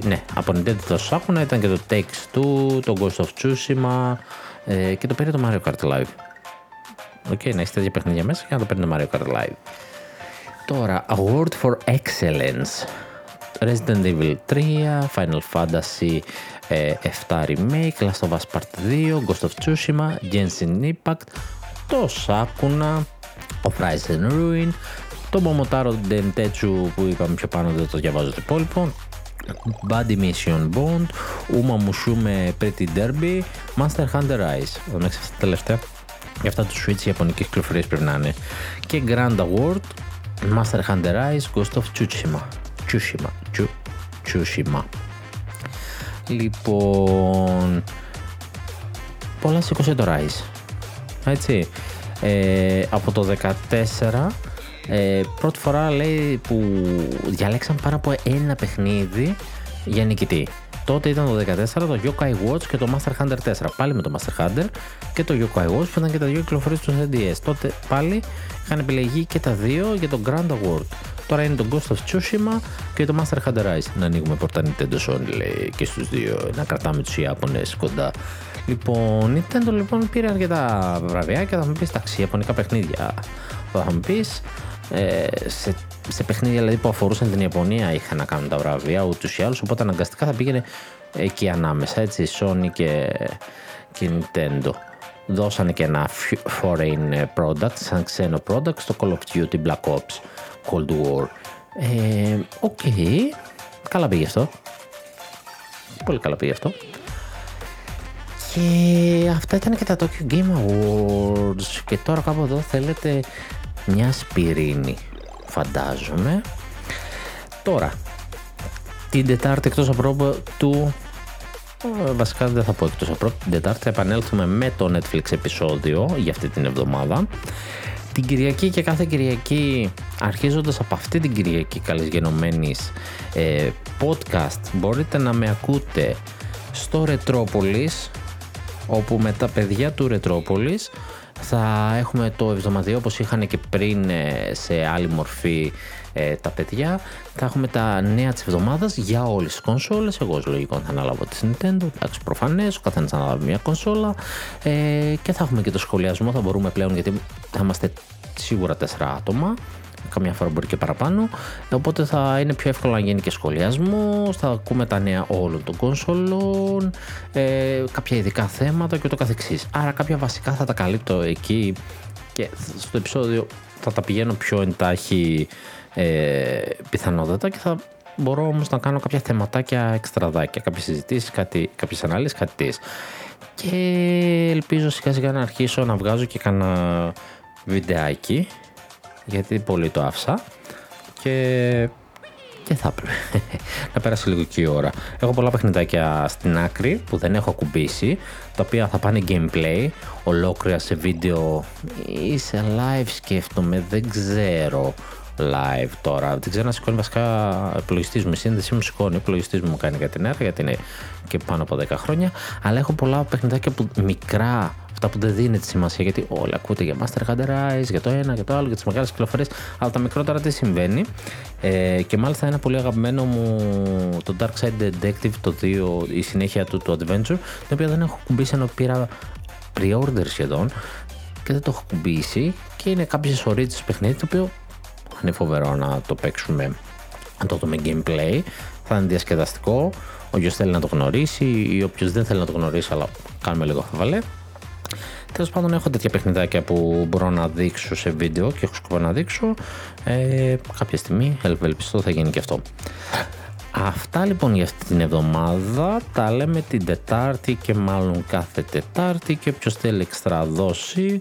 ναι, από Nintendo το Sakuna, ήταν και το Takes Two, το Ghost of Tsushima, και το πήρε το Mario Kart Live. Να έχεις τέτοια παιχνίδια μέσα και να το παίρνει το Mario Kart Live. Τώρα, Award for Excellence, Resident Evil 3, Final Fantasy 7 Remake, Last of Us Part 2, Ghost of Tsushima, Genshin Impact, το Sakuna, Horizon Ruin, Το Momotaro Dentetsu που είπαμε πιο πάνω, δεν το διαβάζω το υπόλοιπο. Body Mission Bond, Uma Musume Pretty Derby, Master Hunter Rise. Δεν ξέχασα τα τελευταία. Για αυτά του Switch οι ιαπωνικές κυκλοφορίες πρέπει να είναι. Και Grand Award, Master Hunter Rise, Ghost of Tsushima. Λοιπόν, πολλά σήκωσε το Rise. Έτσι, από το 14 πρώτη φορά λέει που διαλέξαν πάρα από ένα παιχνίδι για νικητή. Τότε ήταν το 14 το Yokai Watch και το Master Hunter 4. Πάλι με το Master Hunter και το Yokai Watch που ήταν και τα δύο κυκλοφορίες του NES. Τότε πάλι είχαν επιλεγεί και τα δύο για το Grand Award. Τώρα είναι το Ghost of Tsushima και το Master Hunter Rise. Να ανοίγουμε πόρτα Nintendo Sony λέει και στους δύο, να κρατάμε τους Ιάπωνες κοντά. Λοιπόν, Nintendo λοιπόν πήρε αρκετά βραβεία και θα μου πεις εντάξει, ιαπωνικά παιχνίδια. Θα μου πεις σε παιχνίδια δηλαδή που αφορούσαν την Ιαπωνία είχαν να κάνουν τα βραβεία ούτως ή άλλως, οπότε αναγκαστικά θα πήγαινε εκεί ανάμεσα, έτσι, Sony και Nintendo. Δώσανε και ένα foreign product, σαν ξένο product, στο Call of Duty Black Ops Cold War. Καλά πήγε αυτό. Πολύ καλά πήγε αυτό. Και αυτά ήταν και τα Tokyo Game Awards. Και τώρα κάπου εδώ θέλετε μια σπιρίνη, φαντάζομαι. Τώρα, την Τετάρτη εκτός από του... Βασικά δεν θα πω εκτός από πρώτη. Την Τετάρτη θα επανέλθουμε με το Netflix επεισόδιο για αυτή την εβδομάδα. Την Κυριακή και κάθε Κυριακή, αρχίζοντας από αυτή την Κυριακή καλής γενομένης, podcast μπορείτε να με ακούτε στο Ρετρόπολης, όπου με τα παιδιά του Ρετρόπολης θα έχουμε το εβδομαδιαίο, όπως είχαν και πριν σε άλλη μορφή τα παιδιά. Θα έχουμε τα νέα της εβδομάδας για όλες τις κονσόλες. Εγώ ως λογικό θα αναλάβω τη Nintendo, εντάξει, προφανές, ο καθένας θα αναλάβει μια κονσόλα, και θα έχουμε και το σχολιασμό, θα μπορούμε πλέον, γιατί θα είμαστε σίγουρα 4 άτομα, καμιά φορά μπορεί και παραπάνω, οπότε θα είναι πιο εύκολο να γίνει και σχολιασμός, θα ακούμε τα νέα όλων των κονσολών, κάποια ειδικά θέματα και ούτω καθεξής. Άρα κάποια βασικά θα τα καλύπτω εκεί και στο επεισόδιο θα τα πηγαίνω πιο εντάχει πιθανότατα, και θα μπορώ όμως να κάνω κάποια θεματάκια εξτραδάκια, κάποιες συζητήσεις, κάποιες αναλύσεις, κάτι της. Και ελπίζω σιγά σιγά να αρχίσω να βγάζω και κάνα βιντεάκι, γιατί πολύ το άφησα και θα έπρεπε να πέρασε λίγο και η ώρα. Έχω πολλά παιχνιδάκια στην άκρη που δεν έχω ακουμπήσει, τα οποία θα πάνε gameplay ολόκληρα σε βίντεο ή σε live, σκέφτομαι, δεν ξέρω live τώρα, δεν ξέρω να σηκώνει βασικά υπολογιστής μου, η σύνδεση μου σηκώνει, ο υπολογιστής μου κάνει κάτι νέα, γιατί είναι και πάνω από 10 χρόνια, αλλά έχω πολλά παιχνιδάκια που μικρά, που δεν δίνεται σημασία, γιατί όλα ακούτε για Master Hunter Rise, για το ένα, για το άλλο, για τις μεγάλες κυκλοφορίες, αλλά τα μικρότερα τι συμβαίνει. Και μάλιστα ένα πολύ αγαπημένο μου, το Dark Side Detective, το 2, η συνέχεια του το Adventure, το οποίο δεν έχω κουμπίσει, ενώ πήρα pre-order σχεδόν και δεν το έχω κουμπίσει, και είναι κάποιες ωρίτες παιχνίδι, το οποίο είναι φοβερό να το παίξουμε, να το δούμε gameplay, θα είναι διασκεδαστικό, όποιος θέλει να το γνωρίσει ή όποιος δεν θέλει να το γνωρίσει, αλλά κάνουμε λίγο χαβαλέ. Τέλος πάντων, έχω τέτοια παιχνιδάκια που μπορώ να δείξω σε βίντεο και έχω σκοπό να δείξω. Κάποια στιγμή, ελπιστώ, θα γίνει και αυτό. Αυτά λοιπόν για αυτή την εβδομάδα. Τα λέμε την Τετάρτη και μάλλον κάθε Τετάρτη, και όποιος θέλει εξτραδώσει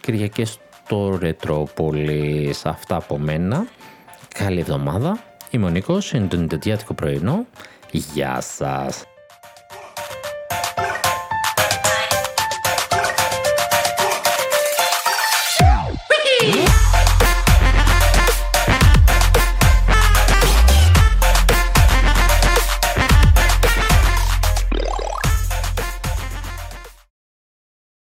Κυριακές στο Ρετρόπολης. Αυτά από μένα. Καλή εβδομάδα. Είμαι ο Νίκος, είναι το νητετιάτικο πρωινό. Γεια σας.